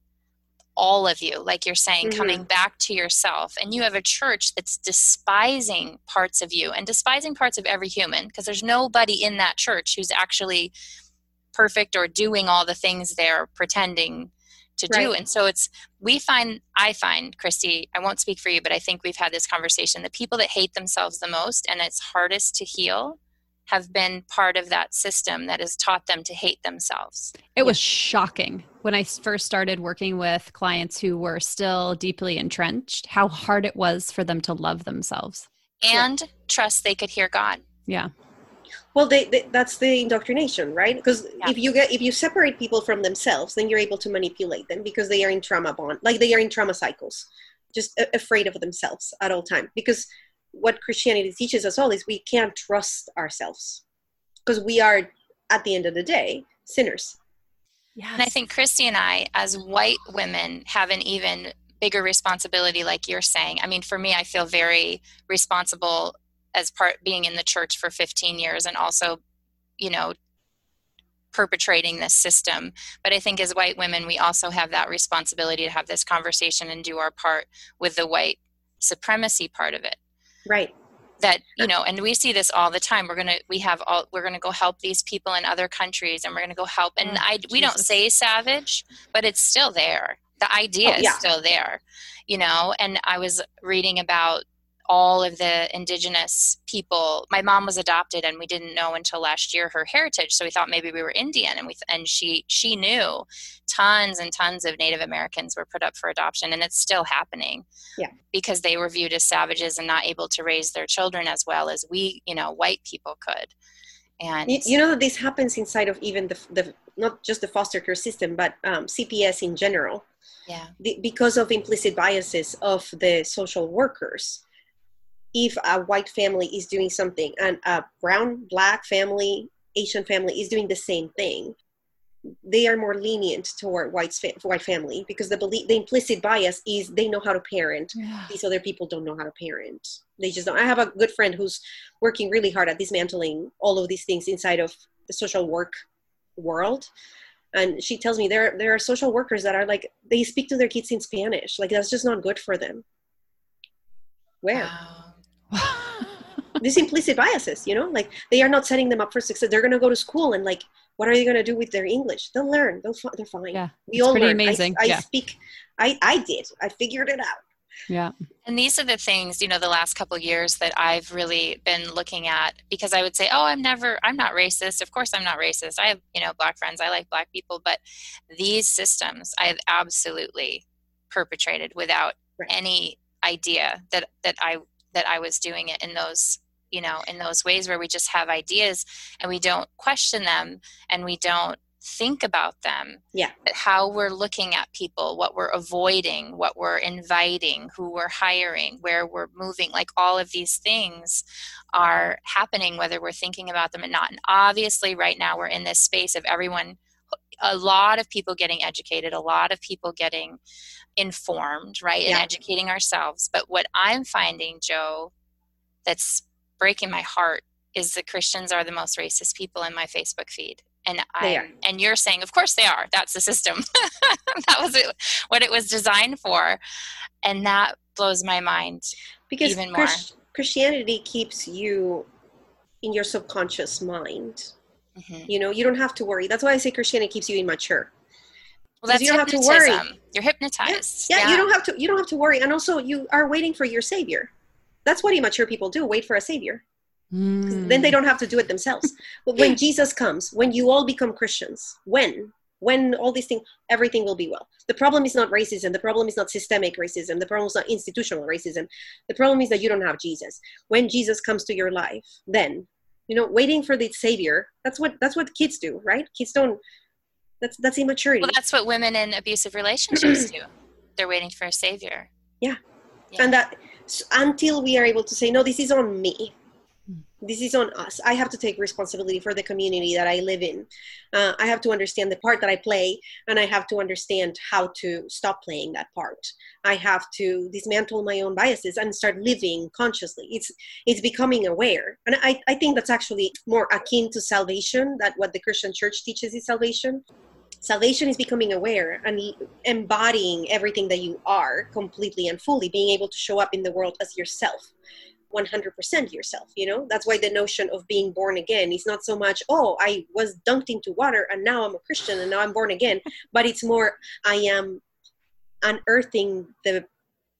all of you, like you're saying, mm-hmm. coming back to yourself. And you have a church that's despising parts of you and despising parts of every human, because there's nobody in that church who's actually perfect or doing all the things they're pretending to right. do. And so it's, we find, I find, Christy, I won't speak for you, but I think we've had this conversation. The people that hate themselves the most and it's hardest to heal have been part of that system that has taught them to hate themselves. It was shocking when I first started working with clients who were still deeply entrenched, how hard it was for them to love themselves. And yeah. trust they could hear God. Yeah. Well, they, they, that's the indoctrination, right? Because yeah. if you get if you separate people from themselves, then you're able to manipulate them because they are in trauma bond, like they are in trauma cycles, just a- afraid of themselves at all time. Because what Christianity teaches us all is we can't trust ourselves because we are, at the end of the day, sinners. Yes. And I think Christy and I, as white women, have an even bigger responsibility, like you're saying. I mean, for me, I feel very responsible as part being in the church for fifteen years and also, you know, perpetrating this system. But I think as white women, we also have that responsibility to have this conversation and do our part with the white supremacy part of it. Right. That, you know, and we see this all the time. We're going to, we have all, we're going to go help these people in other countries and we're going to go help. And oh, I, we Jesus. don't say savage, but it's still there. The idea oh, yeah. is still there, you know? And I was reading about all of the indigenous people. My mom was adopted and we didn't know until last year her heritage. So we thought maybe we were Indian, and we, and she, she knew tons and tons of Native Americans were put up for adoption, and it's still happening yeah. because they were viewed as savages and not able to raise their children as well as we, you know, white people could. And you, you know, that this happens inside of even the, the, not just the foster care system, but um, C P S in general, yeah, the, because of implicit biases of the social workers. If a white family is doing something and a brown, black family, Asian family is doing the same thing, they are more lenient toward white white family because the belief, the implicit bias is they know how to parent. Yeah. These other people don't know how to parent. They just don't. I have a good friend who's working really hard at dismantling all of these things inside of the social work world. And she tells me there there are social workers that are like, they speak to their kids in Spanish. Like, that's just not good for them. Where? Wow. These implicit biases, you know, like they are not setting them up for success. They're going to go to school and like, what are they going to do with their English? They'll learn. They'll f- they're fine. Yeah, we all learn. Amazing. I, I yeah. speak. I, I did. I figured it out. Yeah. And these are the things, you know, the last couple of years that I've really been looking at, because I would say, oh, I'm never, I'm not racist. Of course I'm not racist. I have, you know, black friends. I like black people, but these systems I have absolutely perpetrated without right. any idea that, that I, that I was doing it in those, you know, in those ways where we just have ideas and we don't question them and we don't think about them. Yeah. But how we're looking at people, what we're avoiding, what we're inviting, who we're hiring, where we're moving, like all of these things are happening, whether we're thinking about them or not. And obviously right now we're in this space of everyone, a lot of people getting educated, a lot of people getting informed, right? Yeah. And educating ourselves. But what I'm finding, Jo, that's breaking my heart is that Christians are the most racist people in my Facebook feed. And I, and you're saying, of course they are. That's the system. That was it, what it was designed for. And that blows my mind because even more. Chris- Christianity keeps you in your subconscious mind. Mm-hmm. You know, you don't have to worry. That's why I say Christianity keeps you immature. Well, that's you don't hypnotism. Have to worry. You're hypnotized. Yeah, yeah, yeah, you don't have to. You don't have to worry, and also you are waiting for your savior. That's what immature people do: wait for a savior. Mm. Then they don't have to do it themselves. But when Jesus comes, when you all become Christians, when when all these things, everything will be well. The problem is not racism. The problem is not systemic racism. The problem is not institutional racism. The problem is that you don't have Jesus. When Jesus comes to your life, then. You know, waiting for the savior. That's what that's what kids do, right? Kids don't. That's that's immaturity. Well, that's what women in abusive relationships do. They're waiting for a savior. Yeah. yeah, and that until we are able to say, no, this is on me. This is on us. I have to take responsibility for the community that I live in. Uh, I have to understand the part that I play, and I have to understand how to stop playing that part. I have to dismantle my own biases and start living consciously. It's it's becoming aware. And I, I think that's actually more akin to salvation, that what the Christian church teaches is salvation. Salvation is becoming aware and embodying everything that you are completely and fully, being able to show up in the world as yourself, one hundred percent yourself, you know? That's why the notion of being born again is not so much, oh, I was dunked into water and now I'm a Christian and now I'm born again, but it's more, I am unearthing the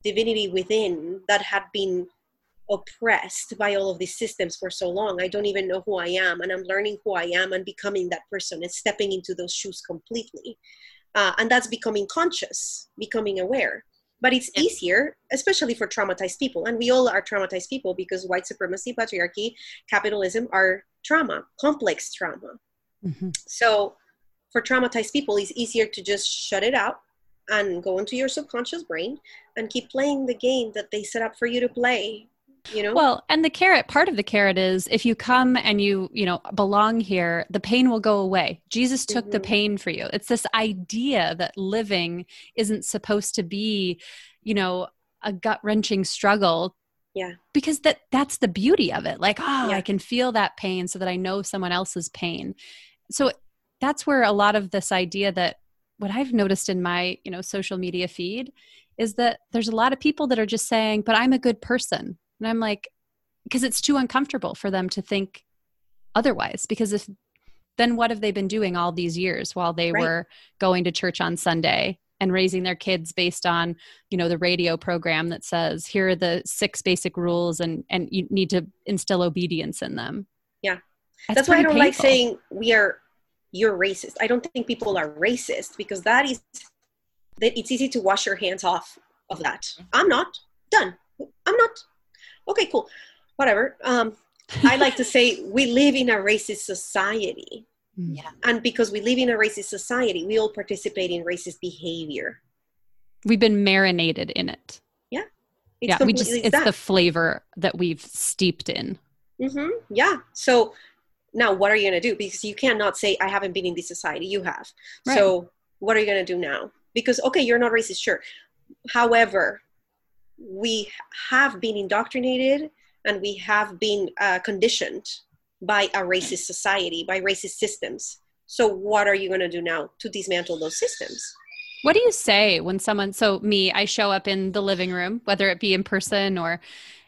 divinity within that had been oppressed by all of these systems for so long. I don't even know who I am, and I'm learning who I am and becoming that person and stepping into those shoes completely. Uh, and that's becoming conscious, becoming aware. But it's easier, especially for traumatized people. And we all are traumatized people because white supremacy, patriarchy, capitalism are trauma, complex trauma. Mm-hmm. So for traumatized people, it's easier to just shut it out and go into your subconscious brain and keep playing the game that they set up for you to play. You know? Well, and the carrot, part of the carrot is if you come and you, you know, belong here, the pain will go away. Jesus took mm-hmm. the pain for you. It's this idea that living isn't supposed to be, you know, a gut-wrenching struggle. Yeah. Because that that's the beauty of it. Like, oh, yeah. I can feel that pain so that I know someone else's pain. So that's where a lot of this idea that what I've noticed in my, you know, social media feed is that there's a lot of people that are just saying, but I'm a good person. And I'm like, because it's too uncomfortable for them to think otherwise, because if then what have they been doing all these years while they right. were going to church on Sunday and raising their kids based on, you know, the radio program that says, here are the six basic rules and, and you need to instill obedience in them. Yeah. That's, That's why I don't painful. like saying we are, you're racist. I don't think people are racist because that is, that it's easy to wash your hands off of that. I'm not done. I'm not. Okay, cool. Whatever. Um, I like to say we live in a racist society. Yeah. And because we live in a racist society, we all participate in racist behavior. We've been marinated in it. Yeah. It's yeah. We just, it's that. the flavor that we've steeped in. Mm-hmm. Yeah. So now what are you going to do? Because you cannot say, I haven't been in this society. You have. Right. So what are you going to do now? Because, okay, you're not racist. Sure. However, we have been indoctrinated and we have been uh, conditioned by a racist society, by racist systems. So what are you going to do now to dismantle those systems? What do you say when someone, so me, I show up in the living room, whether it be in person or,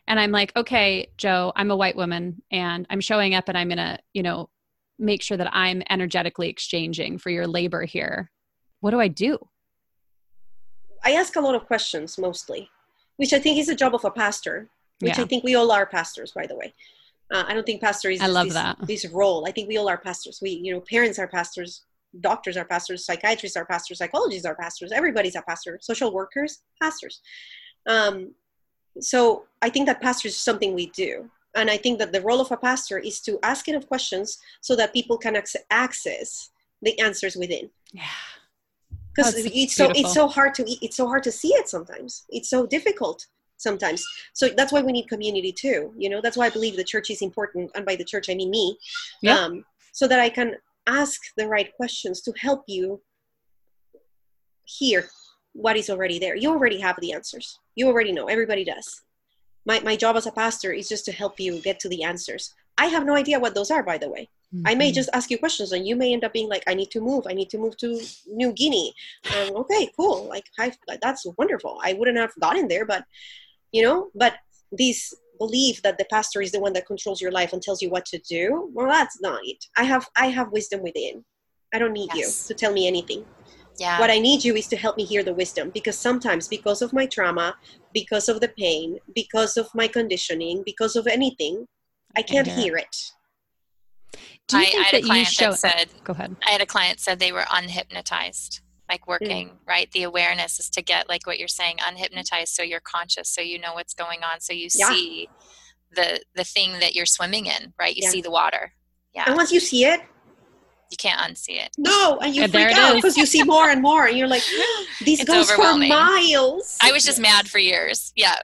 and I'm like, okay, Jo, I'm a white woman and I'm showing up and I'm going to, you know, make sure that I'm energetically exchanging for your labor here. What do I do? I ask a lot of questions mostly, which I think is the job of a pastor, which yeah. I think we all are pastors, by the way. Uh, I don't think pastor is I love this, that. this role. I think we all are pastors. We, you know, parents are pastors, doctors are pastors, psychiatrists are pastors, psychologists are pastors, everybody's a pastor, social workers, pastors. Um, so I think that pastor is something we do. And I think that the role of a pastor is to ask enough questions so that people can ac- access the answers within. Yeah. Because oh, it's, it's so it's so hard to it's so hard to see it sometimes. It's so difficult sometimes. So that's why we need community too. You know, that's why I believe the church is important, and by the church I mean me. Yeah. Um, so that I can ask the right questions to help you hear what is already there. You already have the answers. You already know. Everybody does. My my job as a pastor is just to help you get to the answers. I have no idea what those are, by the way. Mm-hmm. I may just ask you questions and you may end up being like, I need to move. I need to move to New Guinea. Um, okay, cool. Like, I, that's wonderful. I wouldn't have gotten there, but, you know, but this belief that the pastor is the one that controls your life and tells you what to do. Well, that's not it. I have, I have wisdom within. I don't need yes. you to tell me anything. Yeah. What I need you is to help me hear the wisdom, because sometimes because of my trauma, because of the pain, because of my conditioning, because of anything, I can't yeah. hear it. Do you I, think I had that a client you show, that said, go ahead. I had a client said they were unhypnotized, like working, mm. right? The awareness is to get, like what you're saying, unhypnotized. So you're conscious, so you know what's going on. So you yeah. see the the thing that you're swimming in, right? You yeah. see the water. Yeah. And once you see it, you can't unsee it. No, and you and freak out because you see more and more. And you're like, this it's goes for miles. I was just mad for years. Yeah.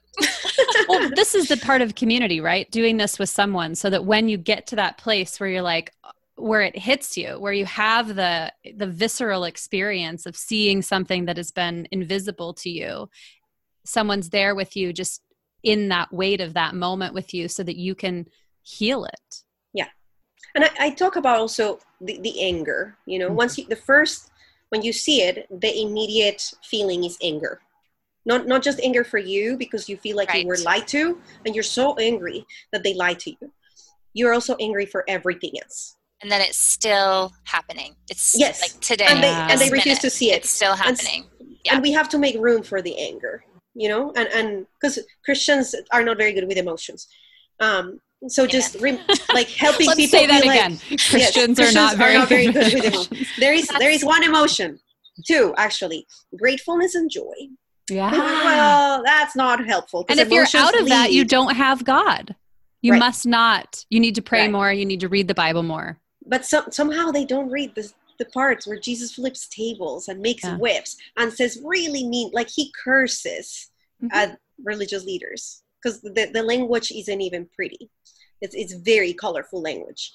Well, this is the part of community, right? Doing this with someone so that when you get to that place where you're like, where it hits you, where you have the the visceral experience of seeing something that has been invisible to you, someone's there with you just in that weight of that moment with you so that you can heal it. And I, I talk about also the, the anger, you know, mm-hmm. once you, the first, when you see it, the immediate feeling is anger. Not not just anger for you because you feel like right. you were lied to and you're so angry that they lied to you. You're also angry for everything else. And then it's still happening. It's yes. like today. And they, yeah. and they refuse minute, to see it. It's still happening. And, yeah. and we have to make room for the anger, you know, and and because Christians are not very good with emotions. Um, so just yeah. re- like helping Let's people say that be again. Like, Christians, yes, are, Christians not are not very good with emotions. emotions. There is, there is one emotion, two, actually, gratefulness and joy. Yeah. Well, that's not helpful. And if you're out of lead. that, you don't have God. You right. must not. You need to pray right. more. You need to read the Bible more. But so, somehow they don't read the, the parts where Jesus flips tables and makes yeah. whips and says really mean, like he curses mm-hmm. at religious leaders because the, the language isn't even pretty. It's it's very colorful language.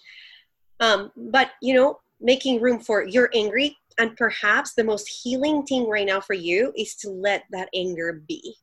Um, but, you know, making room for you're angry. And perhaps the most healing thing right now for you is to let that anger be.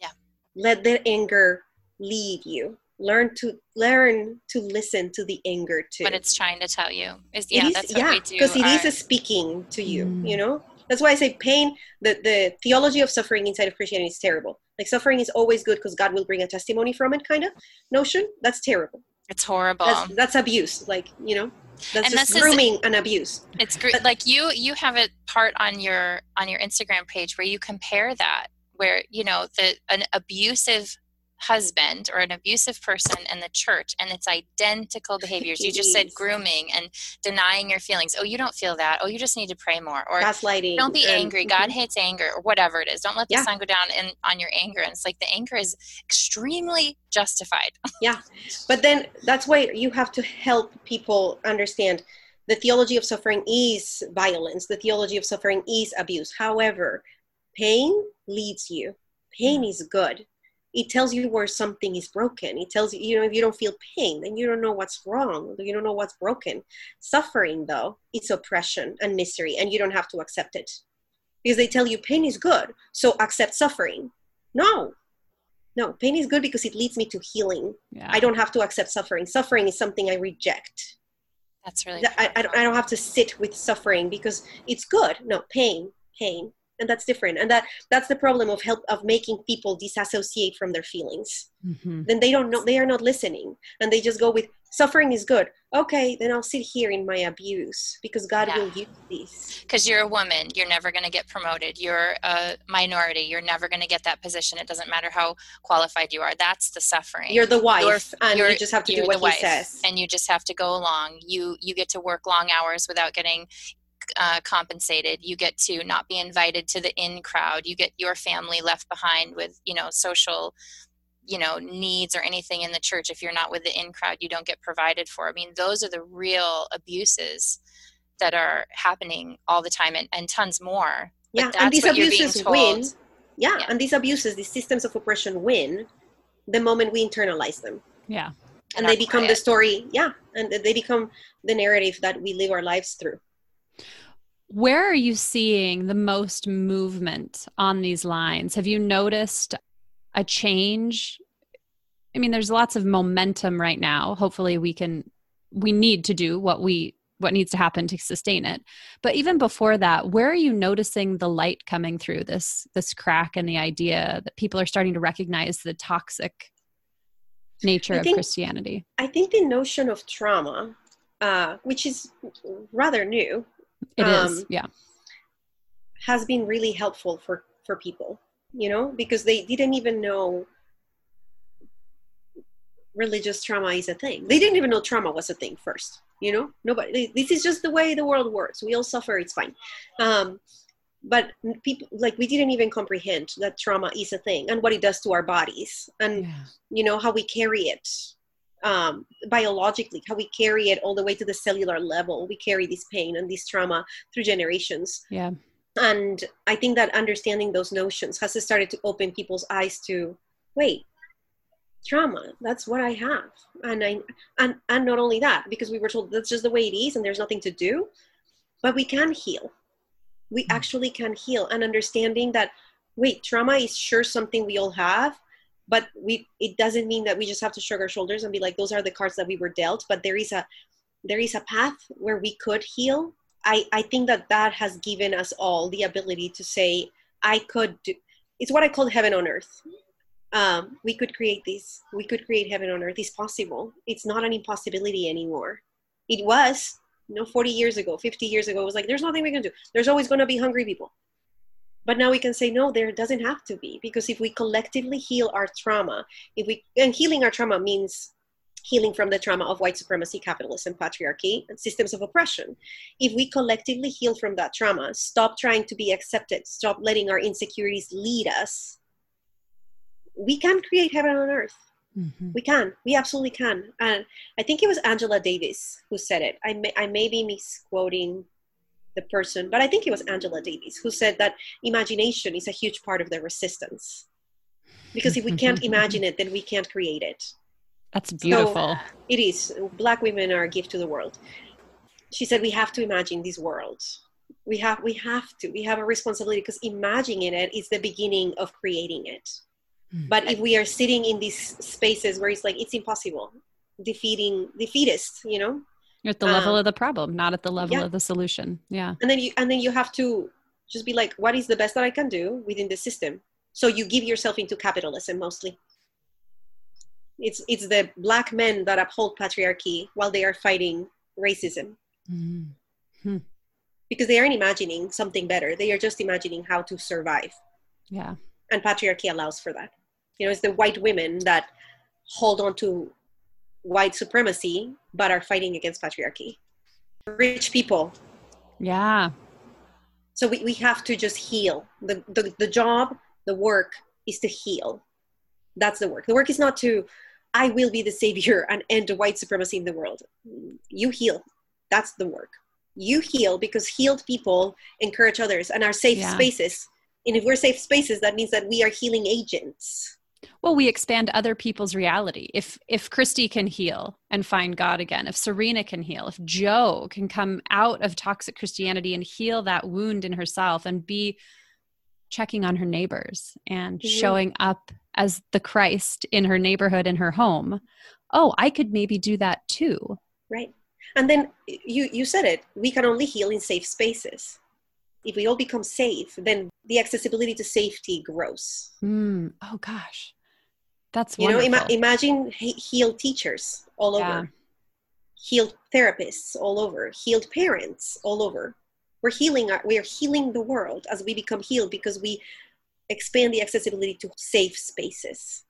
Yeah. Let that anger lead you. Learn to learn to listen to the anger too. What it's trying to tell you is yeah, is, that's what yeah, we do. Because it our... is speaking to you. Mm. You know, that's why I say pain. The the theology of suffering inside of Christianity is terrible. Like suffering is always good because God will bring a testimony from it. Kind of notion that's terrible. It's horrible. That's, that's abuse. Like you know. That's and just this grooming is, and abuse. It's gr- but, like you you have a part on your on your Instagram page where you compare that, where you know the an abusive husband or an abusive person in the church, and it's identical behaviors. You just said grooming and denying your feelings. Oh, you don't feel that. Oh, you just need to pray more. Or gaslighting. Don't be angry. Mm-hmm. God hates anger, or whatever it is. Don't let the yeah. sun go down in, on your anger. And it's like the anger is extremely justified. Yeah. But then that's why you have to help people understand the theology of suffering is violence. The theology of suffering is abuse. However, pain leads you. Pain is good. It tells you where something is broken. It tells you, you know, if you don't feel pain, then you don't know what's wrong. You don't know what's broken. Suffering, though, it's oppression and misery, and you don't have to accept it. Because they tell you pain is good, so accept suffering. No. No, pain is good because it leads me to healing. Yeah. I don't have to accept suffering. Suffering is something I reject. That's really I, I, I don't have to sit with suffering because it's good. No, pain, pain. And that's different. And that, that's the problem of help of making people disassociate from their feelings. Mm-hmm. Then they don't know, they are not listening. And they just go with suffering is good. Okay, then I'll sit here in my abuse because God yeah. will use this. Because you're a woman, you're never going to get promoted. You're a minority. You're never going to get that position. It doesn't matter how qualified you are. That's the suffering. You're the wife, you're, and you're, you just have to do what he says. And you just have to go along. You you get to work long hours without getting Uh, compensated. You get to not be invited to the in crowd. You get your family left behind with, you know, social, you know, needs or anything in the church. If you're not with the in crowd, you don't get provided for. I mean, those are the real abuses that are happening all the time and, and tons more. Yeah. But that's and these what abuses you're being told. Win. Yeah. yeah. And these abuses, these systems of oppression win the moment we internalize them. Yeah. And, and they become quiet. the story. Yeah. And they become the narrative that we live our lives through. Where are you seeing the most movement on these lines? Have you noticed a change? I mean, there's lots of momentum right now. Hopefully we can, we need to do what we, what needs to happen to sustain it. But even before that, where are you noticing the light coming through this, this crack in the idea that people are starting to recognize the toxic nature think, of Christianity? I think the notion of trauma, uh, which is rather new, It um, is, yeah. has been really helpful for, for people, you know, because they didn't even know religious trauma is a thing. They didn't even know trauma was a thing first, you know, nobody, this is just the way the world works. We all suffer. It's fine. Um, but people like, we didn't even comprehend that trauma is a thing and what it does to our bodies and, yeah. you know, how we carry it. Um, biologically, how we carry it all the way to the cellular level. We carry this pain and this trauma through generations. Yeah. And I think that understanding those notions has started to open people's eyes to, wait, trauma, that's what I have. And I, and, and not only that, because we were told that's just the way it is and there's nothing to do, but we can heal. We mm-hmm. actually can heal. And understanding that, wait, trauma is sure something we all have, but we, it doesn't mean that we just have to shrug our shoulders and be like, those are the cards that we were dealt. But there is a, there is a path where we could heal I, I think that that has given us all the ability to say, I could do, it's what I call heaven on earth. Um, we could create this, we could create heaven on earth. It's possible. It's not an impossibility anymore. It was, you know, forty years ago, fifty years ago, it was like, there's nothing we can do. There's always going to be hungry people. But now we can say, no, there doesn't have to be, because if we collectively heal our trauma, if we, and healing our trauma means healing from the trauma of white supremacy, capitalism, patriarchy, and systems of oppression. If we collectively heal from that trauma, stop trying to be accepted, stop letting our insecurities lead us, we can create heaven on earth. Mm-hmm. We can. We absolutely can. And I think it was Angela Davis who said it. I may, I may be misquoting the person, but I think it was Angela Davis who said that imagination is a huge part of the resistance. Because if we can't imagine it, then we can't create it. That's beautiful. So it is. Black women are a gift to the world. She said, we have to imagine this world. We have, we have to, we have a responsibility, because imagining it is the beginning of creating it. Mm. But if we are sitting in these spaces where it's like, it's impossible, defeating, defeatist, you know? You're at the um, level of the problem, not at the level yeah. of the solution. Yeah. And then you, and then you have to just be like, what is the best that I can do within the system? So you give yourself into capitalism mostly. It's it's the Black men that uphold patriarchy while they are fighting racism. Mm-hmm. Because they aren't imagining something better. They are just imagining how to survive. Yeah. And patriarchy allows for that. You know, it's the white women that hold on to white supremacy, but are fighting against patriarchy. Rich people. Yeah. So we, we have to just heal. The, the the job, the work is to heal. That's the work. The work is not to, I will be the savior and end white supremacy in the world. You heal. That's the work. You heal, because healed people encourage others and are safe yeah. spaces. And if we're safe spaces, that means that we are healing agents. Well, we expand other people's reality. If if Christy can heal and find God again, if Serena can heal, if Jo can come out of toxic Christianity and heal that wound in herself and be checking on her neighbors and mm-hmm. showing up as the Christ in her neighborhood, in her home, oh, I could maybe do that too. Right. And then you, you said it, we can only heal in safe spaces. If we all become safe, then the accessibility to safety grows. Mm. Oh gosh, that's wonderful. You know, ima- imagine he- healed teachers all yeah. over, healed therapists all over, healed parents all over. We're healing, our, we are healing the world as we become healed, because we expand the accessibility to safe spaces.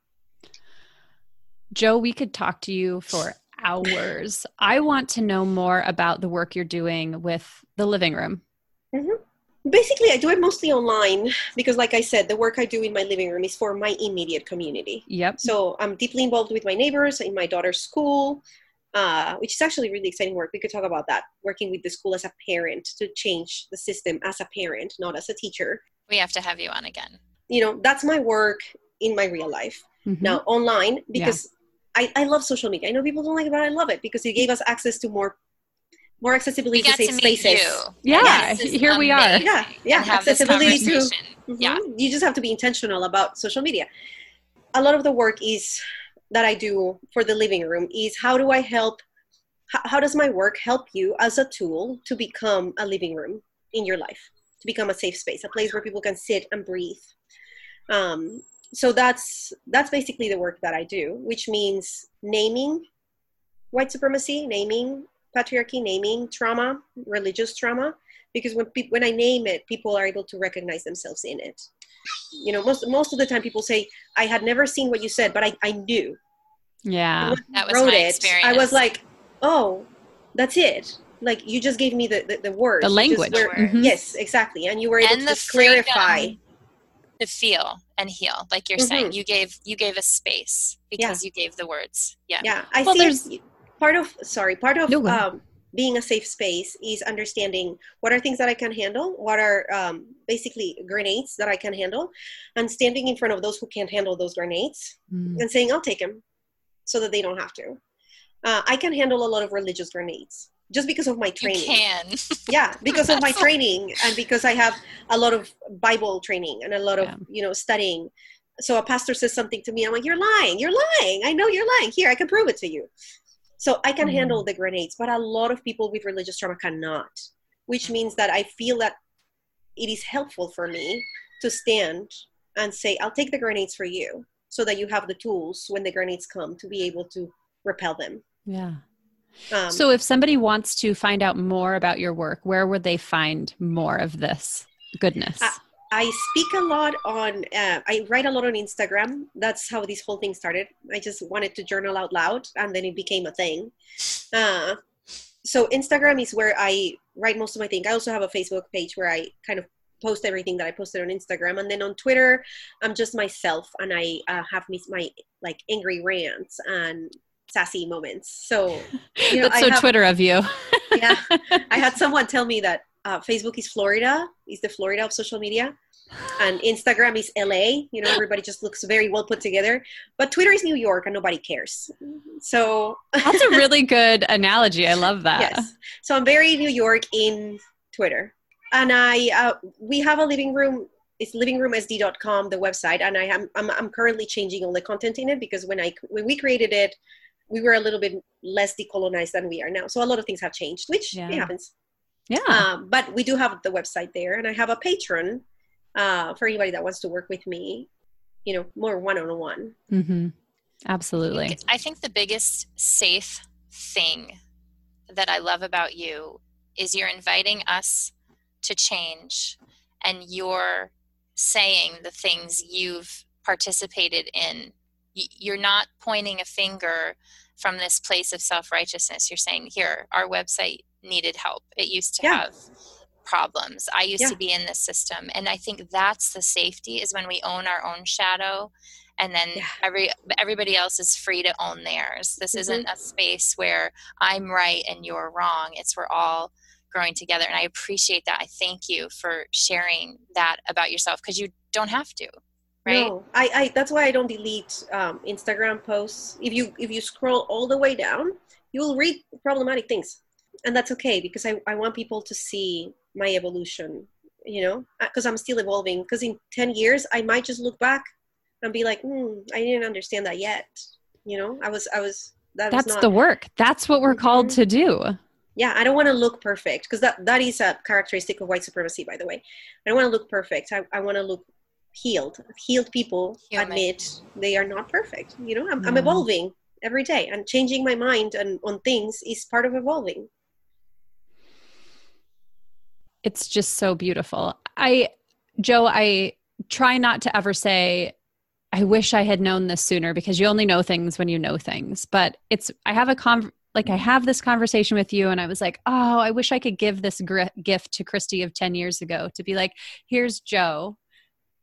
Jo, we could talk to you for hours. I want to know more about the work you're doing with The Living Room. Mm-hmm. Basically, I do it mostly online because, like I said, the work I do in my living room is for my immediate community. Yep. So I'm deeply involved with my neighbors, in my daughter's school, Uh, which is actually really exciting work. We could talk about that, working with the school as a parent to change the system as a parent, not as a teacher. We have to have you on again. You know, that's my work in my real life. Mm-hmm. Now, online, because yeah. I, I love social media. I know people don't like it, but I love it because it gave us access to more more accessibility to safe spaces. Yeah, yes, here we are. Yeah, yeah. Accessibility to, mm-hmm. yeah. You just have to be intentional about social media. A lot of the work is... that I do for The Living Room is how do I help, how, how does my work help you as a tool to become a living room in your life, to become a safe space, a place where people can sit and breathe. Um, so that's that's basically the work that I do, which means naming white supremacy, naming patriarchy, naming trauma, religious trauma, because when pe- when I name it, people are able to recognize themselves in it. You know, most most of the time people say, I had never seen what you said, but I, I knew. Yeah, that was my it, experience. I was like, oh, that's it. Like, you just gave me the, the, the words. The language. Were, mm-hmm. Yes, exactly. And you were able and to just clarify. To feel and heal, like you're mm-hmm. saying. You gave you gave a space because yeah. you gave the words. Yeah. Yeah, I well, think part of, sorry, part of no um, being a safe space is understanding what are things that I can handle, what are um, basically grenades that I can handle, and standing in front of those who can't handle those grenades mm. and saying, I'll take them so that they don't have to. Uh, I can handle a lot of religious grenades just because of my training. You can. Yeah, because of my training and because I have a lot of Bible training and a lot of, yeah. you know, studying. So a pastor says something to me, I'm like, you're lying, you're lying. I know you're lying. Here, I can prove it to you. So I can handle the grenades, but a lot of people with religious trauma cannot. which means that I feel that it is helpful for me to stand and say, I'll take the grenades for you so that you have the tools when the grenades come to be able to repel them. Yeah. Um, so if somebody wants to find out more about your work, where would they find more of this goodness? I, I speak a lot on, uh, I write a lot on Instagram. That's how this whole thing started. I just wanted to journal out loud and then it became a thing. Uh, so Instagram is where I write most of my thing. I also have a Facebook page where I kind of post everything that I posted on Instagram. And then on Twitter, I'm just myself and I uh, have my like angry rants and sassy moments. So you know, that's so have, Twitter of you. Yeah. I had someone tell me that uh, Facebook is Florida, is the Florida of social media. And Instagram is L A. You know, everybody just looks very well put together. But Twitter is New York and nobody cares. So that's a really good analogy. I love that. Yes. So I'm very New York in Twitter. And I, uh, we have a living room, it's living room s d dot com, the website. And I am, I'm, I'm currently changing all the content in it because when I, when we created it, we were a little bit less decolonized than we are now. So a lot of things have changed, which yeah. it happens. Yeah. Um, but we do have the website there and I have a patron, uh, for anybody that wants to work with me, you know, more one-on-one. Mm-hmm. Absolutely. I think, I think the biggest safe thing that I love about you is you're inviting us to change and you're saying the things you've participated in. You're not pointing a finger from this place of self-righteousness. You're saying, here, our website needed help. It used to yeah. have problems. I used yeah. to be in this system. And I think that's the safety, is when we own our own shadow and then yeah. every everybody else is free to own theirs. This mm-hmm. isn't a space where I'm right and you're wrong. It's we're all growing together. And I appreciate that. I thank you for sharing that about yourself because you don't have to. Right? No, I, I, that's why I don't delete um, Instagram posts. If you if you scroll all the way down, you will read problematic things. And that's okay because I, I want people to see my evolution, you know, because I'm still evolving. Because in ten years, I might just look back and be like, hmm, I didn't understand that yet. You know, I was, I was, that that's was not- the work. That's what we're called to do. Yeah, I don't want to look perfect because that, that is a characteristic of white supremacy, by the way. I don't want to look perfect. I, I want to look healed. Healed people Human. Admit they are not perfect. You know, I'm, yeah. I'm evolving every day and changing my mind and on things is part of evolving. It's just so beautiful. I, Jo, I try not to ever say, I wish I had known this sooner, because you only know things when you know things. But it's, I have a con. Like I have this conversation with you and I was like, oh, I wish I could give this gr- gift to Christy of ten years ago to be like, here's Jo,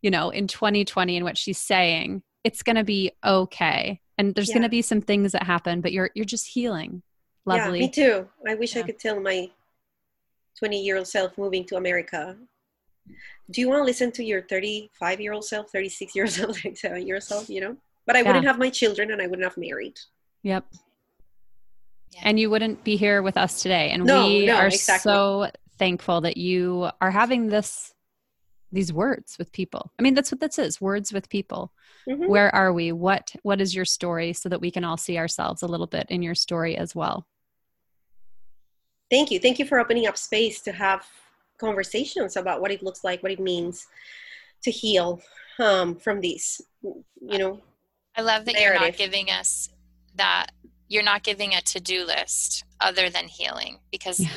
you know, in twenty twenty and what she's saying. It's going to be okay. And there's yeah. going to be some things that happen, but you're, you're just healing. Lovely. Yeah, me too. I wish yeah. I could tell my twenty year old self moving to America, do you want to listen to your thirty-five year old self, thirty-six year old self, thirty-seven year old self, you know, but I yeah. wouldn't have my children and I wouldn't have married. Yep. And you wouldn't be here with us today. And no, we no, are exactly. so thankful that you are having this, these words with people. I mean, that's what this is, words with people. Mm-hmm. Where are we? What, what is your story so that we can all see ourselves a little bit in your story as well? Thank you. Thank you for opening up space to have conversations about what it looks like, what it means to heal um, from these, you know. I love that narrative. You're not giving us that. You're not giving a to-do list other than healing, because yeah.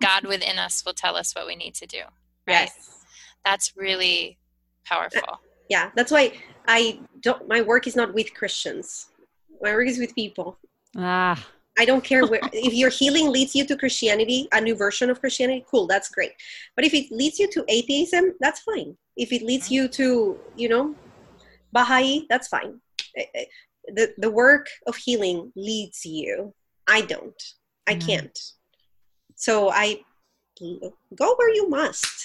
God within us will tell us what we need to do. Right. Yes. That's really powerful. Uh, yeah. That's why I don't, my work is not with Christians. My work is with people. Ah. I don't care where, if your healing leads you to Christianity, a new version of Christianity, cool. That's great. But if it leads you to atheism, that's fine. If it leads mm-hmm. you to, you know, Baha'i, that's fine. It, it, The the work of healing leads you. I don't. I yeah. can't. So I go where you must.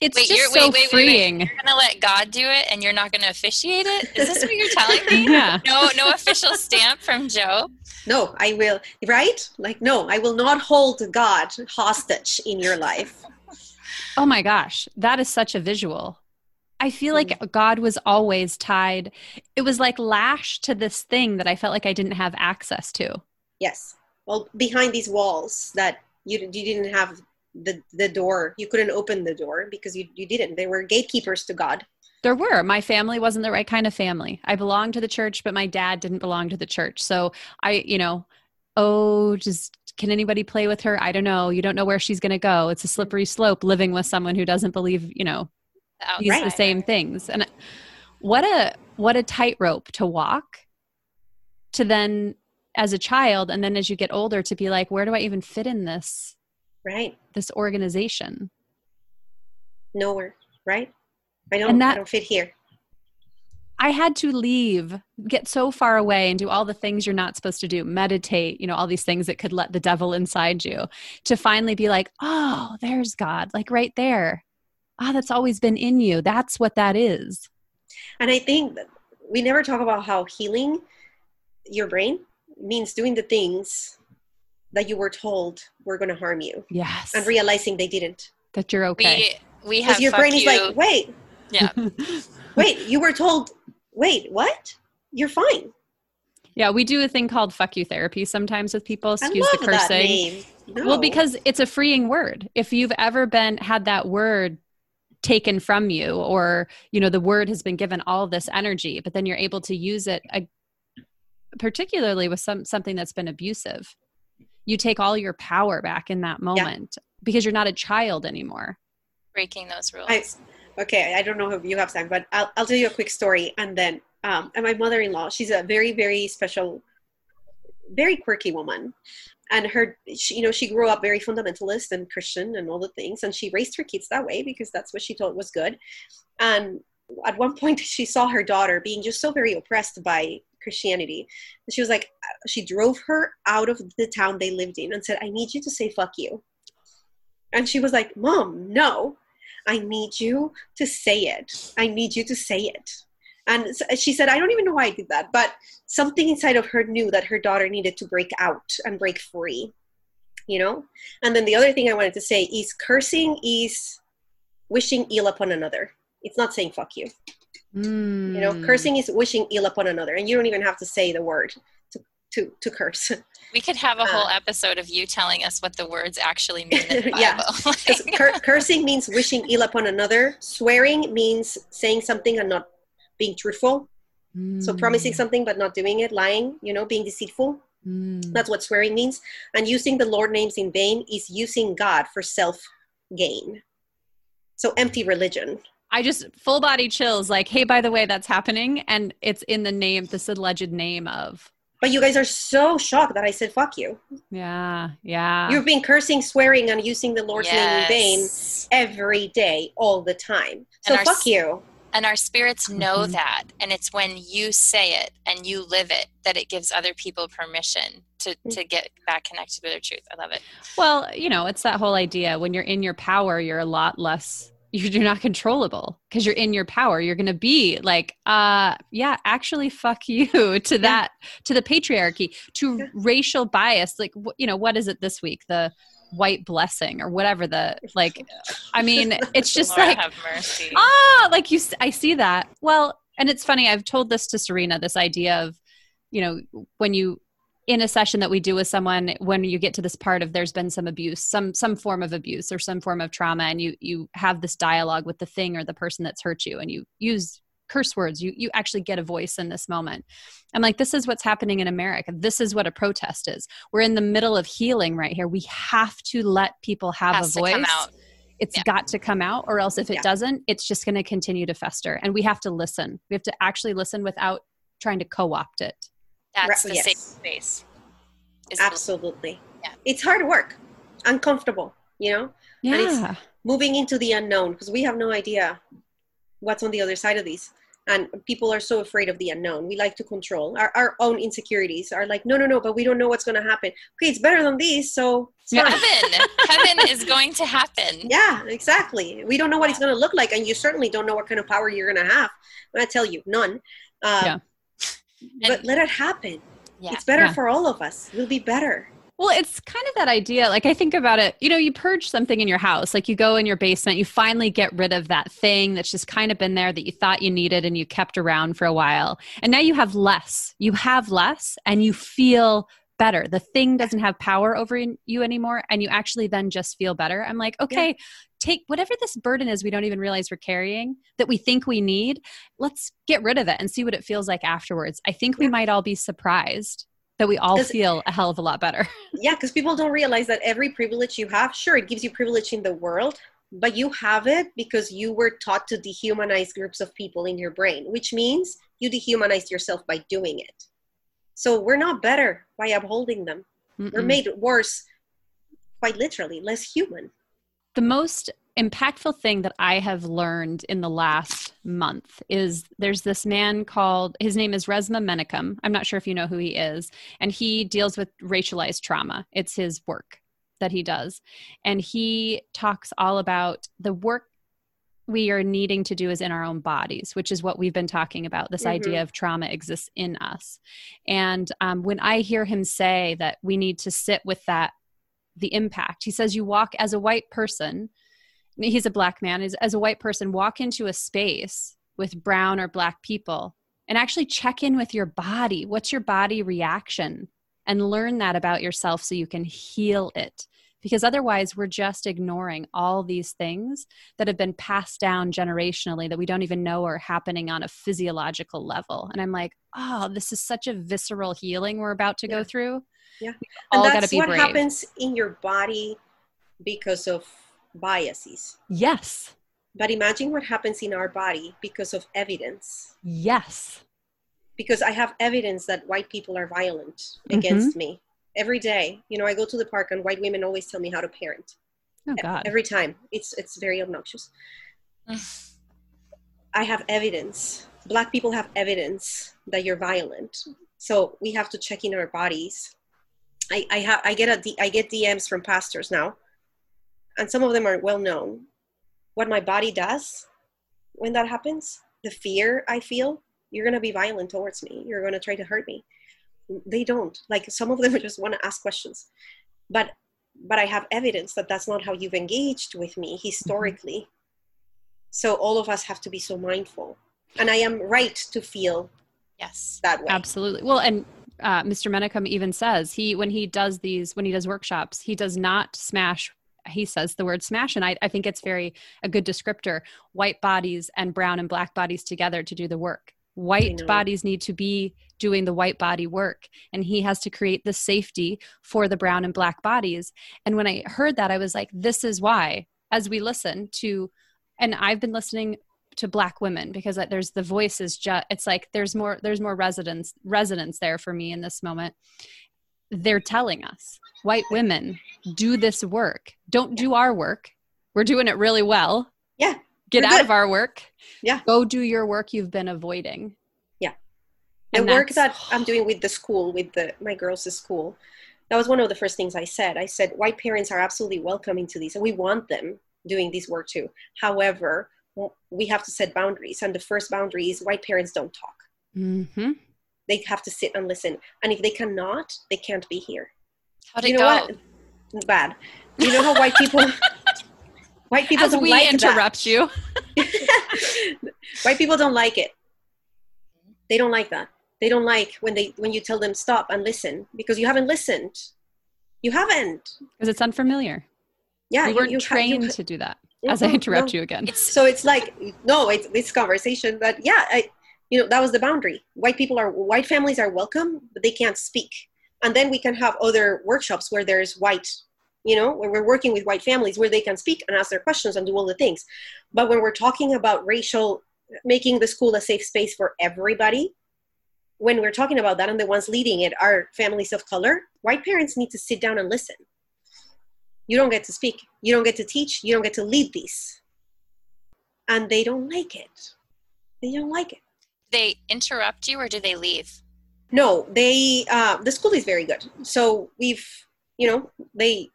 It's wait, just you're, so wait, wait, freeing. Wait, wait. You're going to let God do it and you're not going to officiate it? Is this what you're telling me? Yeah. No, no official stamp from Jo? No, I will. Right? Like, no, I will not hold God hostage in your life. Oh my gosh. That is such a visual. I feel like God was always tied. It was like lashed to this thing that I felt like I didn't have access to. Yes. Well, behind these walls that you you didn't have the, the door. You couldn't open the door because you, you didn't. They were gatekeepers to God. There were. My family wasn't the right kind of family. I belonged to the church, but my dad didn't belong to the church. So I, you know, oh, just can anybody play with her? I don't know. You don't know where she's going to go. It's a slippery slope living with someone who doesn't believe, you know, these right. the same things. And what a, what a tightrope to walk, to then as a child. And then as you get older to be like, where do I even fit in this, right? This organization? Nowhere. Right. I don't, that, I don't fit here. I had to leave, get so far away and do all the things you're not supposed to do, meditate, you know, all these things that could let the devil inside you, to finally be like, oh, there's God, like right there. Oh, that's always been in you. That's what that is. And I think that we never talk about how healing your brain means doing the things that you were told were going to harm you. Yes. And realizing they didn't. That you're okay. We, we have your brain you. Is like, wait. Yeah. Wait, you were told, wait, what? You're fine. Yeah, we do a thing called fuck you therapy sometimes with people. Excuse the cursing. I love that name. No. Well, because it's a freeing word. If you've ever been had that word taken from you, or, you know, the word has been given all this energy, but then you're able to use it, uh, particularly with some something that's been abusive. You take all your power back in that moment yeah. because you're not a child anymore. Breaking those rules. I, Okay, I don't know if you have time, but I'll I'll tell you a quick story. And then um, and my mother-in-law, she's a very, very special, very quirky woman. And her, she, you know, she grew up very fundamentalist and Christian and all the things. And she raised her kids that way because that's what she thought was good. And at one point, she saw her daughter being just so very oppressed by Christianity. And she was like, she drove her out of the town they lived in and said, I need you to say, fuck you. And she was like, Mom, no. I need you to say it. I need you to say it. And she said, I don't even know why I did that, but something inside of her knew that her daughter needed to break out and break free, you know? And then the other thing I wanted to say is cursing is wishing ill upon another. It's not saying fuck you. Mm. You know, cursing is wishing ill upon another. And you don't even have to say the word to, to, to curse. We could have a whole uh, episode of you telling us what the words actually mean in the Bible. Yeah. cur- cursing means wishing ill upon another. Swearing means saying something and not being truthful. Mm. So promising something but not doing it, lying, you know, being deceitful. Mm. That's what swearing means. And using the Lord's names in vain is using God for self-gain. So empty religion. I just full body chills like, hey, by the way, that's happening. And it's in the name, this alleged name of. But you guys are so shocked that I said, fuck you. Yeah, yeah. You've been cursing, swearing, and using the Lord's yes. name in vain every day, all the time. So and fuck our, you. And our spirits know mm-hmm. that. And it's when you say it and you live it that it gives other people permission to, mm-hmm. to get back connected with their truth. I love it. Well, you know, it's that whole idea. When you're in your power, you're a lot less... You're not controllable because you're in your power. You're going to be like, uh, yeah, actually, fuck you to that, to the patriarchy, to yeah. racial bias. Like, you know, what is it this week? The white blessing or whatever the, like, I mean, it's just Lord like, have mercy. Oh, like you, I see that. Well, and it's funny. I've told this to Serena, this idea of, you know, when you, in a session that we do with someone, when you get to this part of there's been some abuse, some some form of abuse or some form of trauma, and you you have this dialogue with the thing or the person that's hurt you, and you use curse words, you you actually get a voice in this moment. I'm like, this is what's happening in America. This is what a protest is. We're in the middle of healing right here. We have to let people have a voice. It has to come out. It's yeah. got to come out, or else if it yeah. doesn't, it's just going to continue to fester. And we have to listen. We have to actually listen without trying to co-opt it. That's the yes. safe space. Absolutely. Yeah. It's hard work, uncomfortable, you know? Yeah. And it's moving into the unknown because we have no idea what's on the other side of these. And people are so afraid of the unknown. We like to control. Our our own insecurities are like, no, no, no, but we don't know what's going to happen. Okay, it's better than these, so it's fine. Heaven. Heaven is going to happen. Yeah, exactly. We don't know what yeah. it's going to look like, and you certainly don't know what kind of power you're going to have. When I tell you, none. Uh, yeah. But and, let it happen. Yeah, it's better yeah. for all of us. We'll be better. Well, it's kind of that idea. Like I think about it, you know, you purge something in your house, like you go in your basement, you finally get rid of that thing that's just kind of been there that you thought you needed and you kept around for a while. And now you have less, you have less and you feel better. The thing doesn't have power over you anymore. And you actually then just feel better. I'm like, okay, yeah. take whatever this burden is we don't even realize we're carrying that we think we need. Let's get rid of it and see what it feels like afterwards. I think we yeah. might all be surprised that we all feel a hell of a lot better. Yeah, because people don't realize that every privilege you have, sure, it gives you privilege in the world, but you have it because you were taught to dehumanize groups of people in your brain, which means you dehumanize yourself by doing it. So we're not better by upholding them. Mm-mm. We're made worse, quite literally, less human. The most impactful thing that I have learned in the last month is there's this man called, his name is Resmaa Menakem. I'm not sure if you know who he is. And he deals with racialized trauma. It's his work that he does. And he talks all about the work we are needing to do is in our own bodies, which is what we've been talking about. This mm-hmm. idea of trauma exists in us. And um, when I hear him say that we need to sit with that, the impact, he says, you walk as a white person, he's a black man, as, as a white person, walk into a space with brown or black people and actually check in with your body. What's your body reaction? And learn that about yourself so you can heal it. Because otherwise, we're just ignoring all these things that have been passed down generationally that we don't even know are happening on a physiological level. And I'm like, oh, this is such a visceral healing we're about to yeah. go through. Yeah. All and that's gotta be what brave. Happens in your body because of biases. Yes. But imagine what happens in our body because of evidence. Yes. Because I have evidence that white people are violent mm-hmm. against me. Every day, you know, I go to the park and white women always tell me how to parent. Oh God. Every time. It's it's very obnoxious. Ugh. I have evidence. Black people have evidence that you're violent. So we have to check in our bodies. I, I have I get a D, I get D Ms from pastors now, and some of them are well known. What my body does when that happens, the fear I feel, you're gonna be violent towards me. You're gonna try to hurt me. They don't. Like, some of them just want to ask questions, but but I have evidence that that's not how you've engaged with me historically. Mm-hmm. So all of us have to be so mindful, and I am right to feel yes that way. Absolutely. Well, and uh, Mister Menakem even says he when he does these when he does workshops, he does not smash. He says the word smash, and I, I think it's very a good descriptor. White bodies and brown and black bodies together to do the work. White bodies need to be doing the white body work, and he has to create the safety for the brown and black bodies. And when I heard that, I was like, this is why, as we listen to, and I've been listening to black women because there's the voices, ju- it's like, there's more, there's more resonance, resonance there for me in this moment. They're telling us, white women, do this work. Don't do our work. We're doing it really well. Yeah. Get We're out good. Of our work. Yeah. Go do your work you've been avoiding. Yeah. The and work that I'm doing with the school, with the my girls' school, that was one of the first things I said. I said, white parents are absolutely welcome into these, and we want them doing this work too. However, we have to set boundaries. And the first boundary is white parents don't talk. Mm-hmm. They have to sit and listen. And if they cannot, they can't be here. How'd it you know go? What? Bad. You know how white people... White people As don't we like interrupt that. You. White people don't like it. They don't like that. They don't like when they when you tell them stop and listen, because you haven't listened. You haven't. Because it's unfamiliar. Yeah, we weren't you, you trained ha- you, to do that. Mm-hmm, As I interrupt no. you again. It's, so it's like no, it's this conversation that yeah, I, you know, that was the boundary. White people are white families are welcome, but they can't speak. And then we can have other workshops where there's white. You know, where we're working with white families where they can speak and ask their questions and do all the things. But when we're talking about racial, making the school a safe space for everybody, when we're talking about that and the ones leading it are families of color, white parents need to sit down and listen. You don't get to speak. You don't get to teach. You don't get to lead these. And they don't like it. They don't like it. They interrupt you or do they leave? No, they, uh, the school is very good. So we've, you know, they...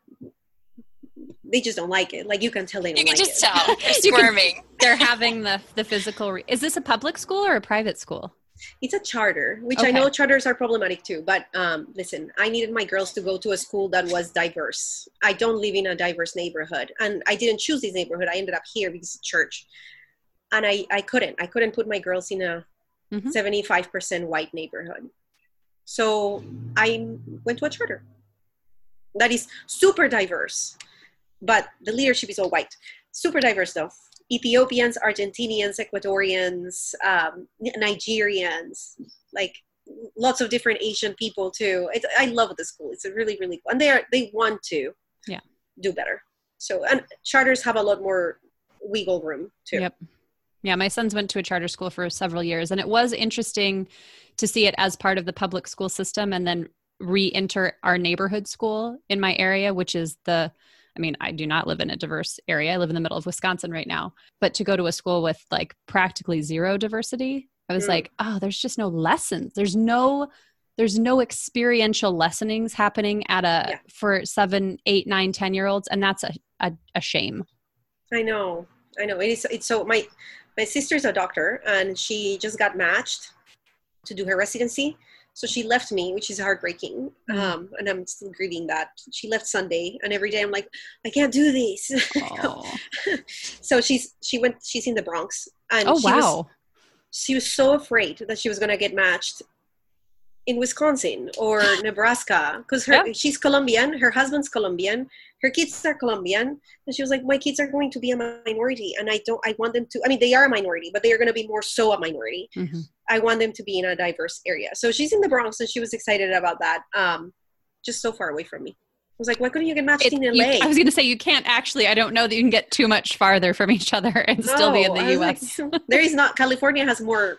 They just don't like it. Like, you can tell they don't like it. You can just tell. They're squirming. They're having the, the physical. Re- Is this a public school or a private school? It's a charter, which okay. I know charters are problematic too. But um, listen, I needed my girls to go to a school that was diverse. I don't live in a diverse neighborhood. And I didn't choose this neighborhood. I ended up here because of church. And I, I couldn't. I couldn't put my girls in a mm-hmm. seventy-five percent white neighborhood. So I went to a charter that is super diverse, but the leadership is all white. Super diverse though. Ethiopians, Argentinians, Ecuadorians, um, Nigerians, like lots of different Asian people too. It, I love the school. It's a really, really cool. And they are, they want to yeah. do better. So and charters have a lot more wiggle room too. Yep. Yeah, my sons went to a charter school for several years, and it was interesting to see it as part of the public school system and then re-enter our neighborhood school in my area, which is the, I mean, I do not live in a diverse area. I live in the middle of Wisconsin right now, but to go to a school with like practically zero diversity, I was mm. like, oh, there's just no lessons. There's no, there's no experiential lessonings happening at a, yeah. for seven, eight, nine, ten year olds. And that's a, a, a shame. I know. I know. It is. It's so my, my sister's a doctor, and she just got matched to do her residency. So she left me, which is heartbreaking. Mm-hmm. Um, and I'm still grieving that. She left Sunday, and every day I'm like, I can't do this. So she's, she went, she's in the Bronx, and oh, she, wow. was, she was so afraid that she was going to get matched in Wisconsin or Nebraska. Cause her, yeah. she's Colombian. Her husband's Colombian. Her kids are Colombian. And she was like, my kids are going to be a minority. And I don't, I want them to, I mean, they are a minority, but they are going to be more so a minority. Mm-hmm. I want them to be in a diverse area. So she's in the Bronx, and she was excited about that. Um, just so far away from me. I was like, why couldn't you get matched it, in L A? You, I was going to say, you can't actually, I don't know that you can get too much farther from each other and no, still be in the U S. Like, there is not, California has more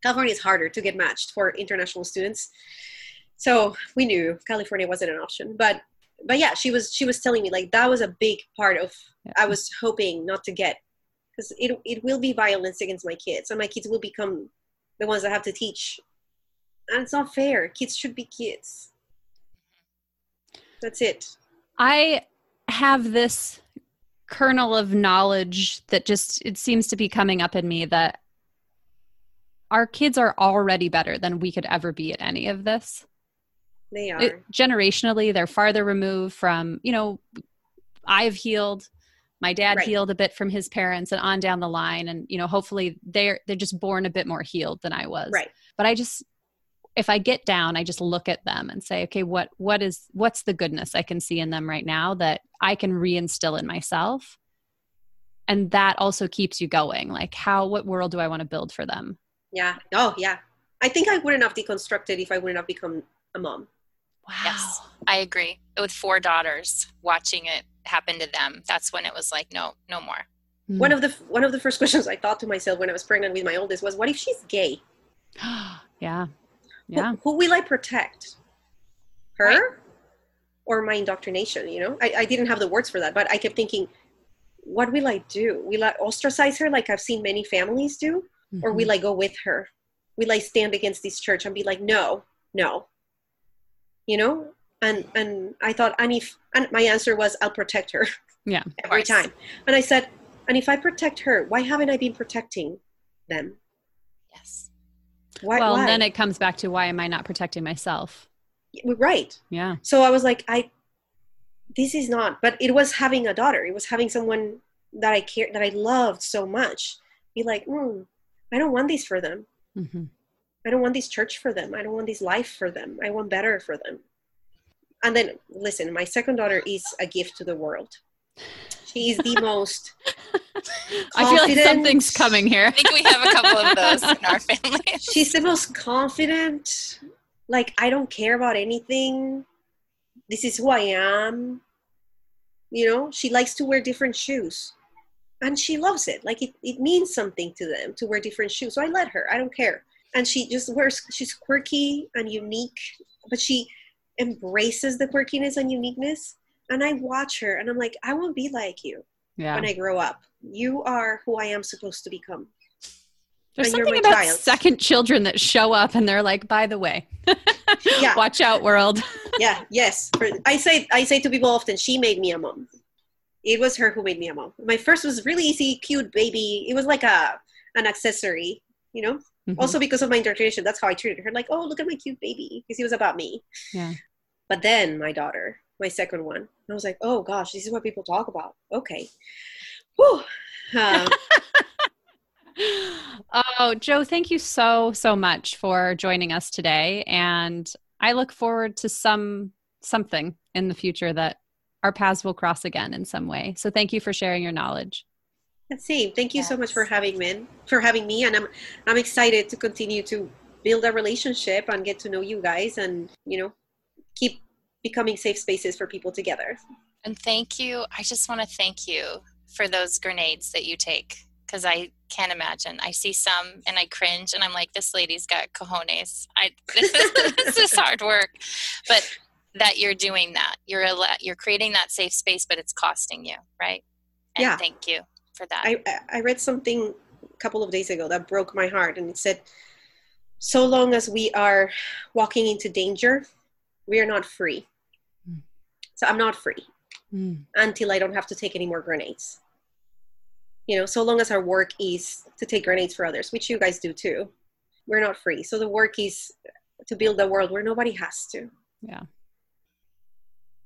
California is harder to get matched for international students. So we knew California wasn't an option, but, but yeah, she was, she was telling me like, that was a big part of, yeah. I was hoping not to get, because it, it will be violence against my kids, and my kids will become the ones that have to teach. And it's not fair. Kids should be kids. That's it. I have this kernel of knowledge that just, it seems to be coming up in me that our kids are already better than we could ever be at any of this. They are. It, generationally, they're farther removed from, you know, I've healed, my dad right. healed a bit from his parents, and on down the line. And, you know, hopefully they're, they're just born a bit more healed than I was. Right. But I just, if I get down, I just look at them and say, okay, what, what is, what's the goodness I can see in them right now that I can reinstill in myself? And that also keeps you going. Like how, what world do I want to build for them? Yeah. Oh, yeah. I think I wouldn't have deconstructed if I wouldn't have become a mom. Wow. Yes, I agree. With four daughters, watching it happen to them, that's when it was like, no, no more. Mm. One of the one of the first questions I thought to myself when I was pregnant with my oldest was, what if she's gay? yeah. Yeah. Who, who will I protect? Her right. or my indoctrination? You know, I, I didn't have the words for that, but I kept thinking, what will I do? Will I ostracize her like I've seen many families do? Mm-hmm. Or will I go with her? Will I stand against this church and be like, no, no, you know? And, and I thought, and if, and my answer was, I'll protect her. Yeah. Every time. And I said, and if I protect her, why haven't I been protecting them? Yes. Why, well, why? And then it comes back to, why am I not protecting myself? Right. Yeah. So I was like, I, this is not, but it was having a daughter. It was having someone that I cared, that I loved so much. Be like, hmm. I don't want this for them. Mm-hmm. I don't want this church for them. I don't want this life for them. I want better for them. And then, listen, my second daughter is a gift to the world. She is the most confident. I feel like something's coming here. I think we have a couple of those in our family. She's the most confident. Like, I don't care about anything. This is who I am. You know, she likes to wear different shoes. And she loves it. Like it, it means something to them to wear different shoes. So I let her, I don't care. And she just wears, she's quirky and unique, but she embraces the quirkiness and uniqueness. And I watch her and I'm like, I won't be like you yeah. when I grow up. You are who I am supposed to become. There's and something about child. Second children that show up and they're like, by the way, yeah. watch out world. yeah. Yes. I say, I say to people often, she made me a mom. It was her who made me a mom. My first was really easy, cute baby. It was like a an accessory, you know? Mm-hmm. Also because of my indoctrination, that's how I treated her. Like, oh, look at my cute baby. Because it was about me. Yeah. But then my daughter, my second one, I was like, oh gosh, this is what people talk about. Okay. Whew. Um, Oh, Jo, thank you so, so much for joining us today. And I look forward to some something in the future that our paths will cross again in some way. So thank you for sharing your knowledge. That's same. Thank you yes. so much for having me, for having me. And I'm, I'm excited to continue to build a relationship and get to know you guys and, you know, keep becoming safe spaces for people together. And thank you. I just want to thank you for those grenades that you take, because I can't imagine. I see some and I cringe and I'm like, this lady's got cojones. I, this, is, this is hard work. But that you're doing that. You're you're creating that safe space, but it's costing you, right? And yeah. thank you for that. I, I read something a couple of days ago that broke my heart, and it said, so long as we are walking into danger, we are not free. Mm. So I'm not free mm. until I don't have to take any more grenades. You know, so long as our work is to take grenades for others, which you guys do too, we're not free. So the work is to build a world where nobody has to. Yeah.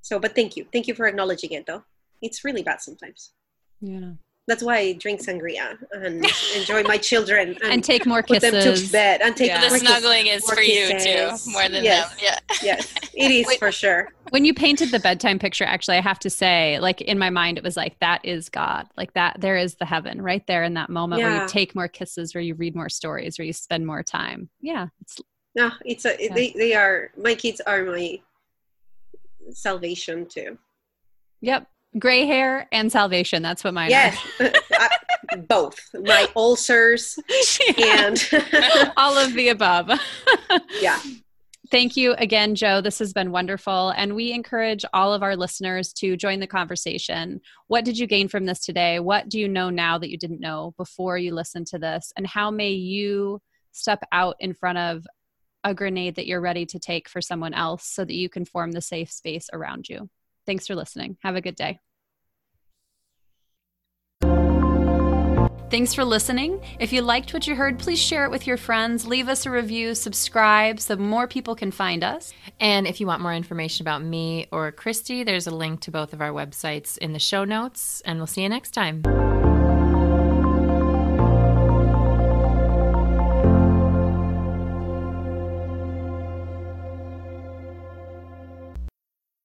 So, but thank you. Thank you for acknowledging it, though. It's really bad sometimes. Yeah. That's why I drink sangria and enjoy my children. And, and take more kisses. Put them to bed. And take yeah. more the snuggling is for kisses. You, too, more than yes. them. Yeah. Yes, it is when, for sure. When you painted the bedtime picture, actually, I have to say, like, in my mind, it was like, that is God. Like, that, there is the heaven right there in that moment yeah. where you take more kisses, where you read more stories, where you spend more time. Yeah. It's, no, it's a, yeah. they, they are, my kids are my salvation too. Yep. Gray hair and salvation. That's what mine yes. are. I, both. My ulcers and all of the above. Yeah. Thank you again, Jo. This has been wonderful. And we encourage all of our listeners to join the conversation. What did you gain from this today? What do you know now that you didn't know before you listened to this? And how may you step out in front of a grenade that you're ready to take for someone else so that you can form the safe space around you. Thanks for listening. Have a good day. Thanks for listening. If you liked what you heard, please share it with your friends. Leave us a review, subscribe so more people can find us. And if you want more information about me or Christy, there's a link to both of our websites in the show notes, and we'll see you next time.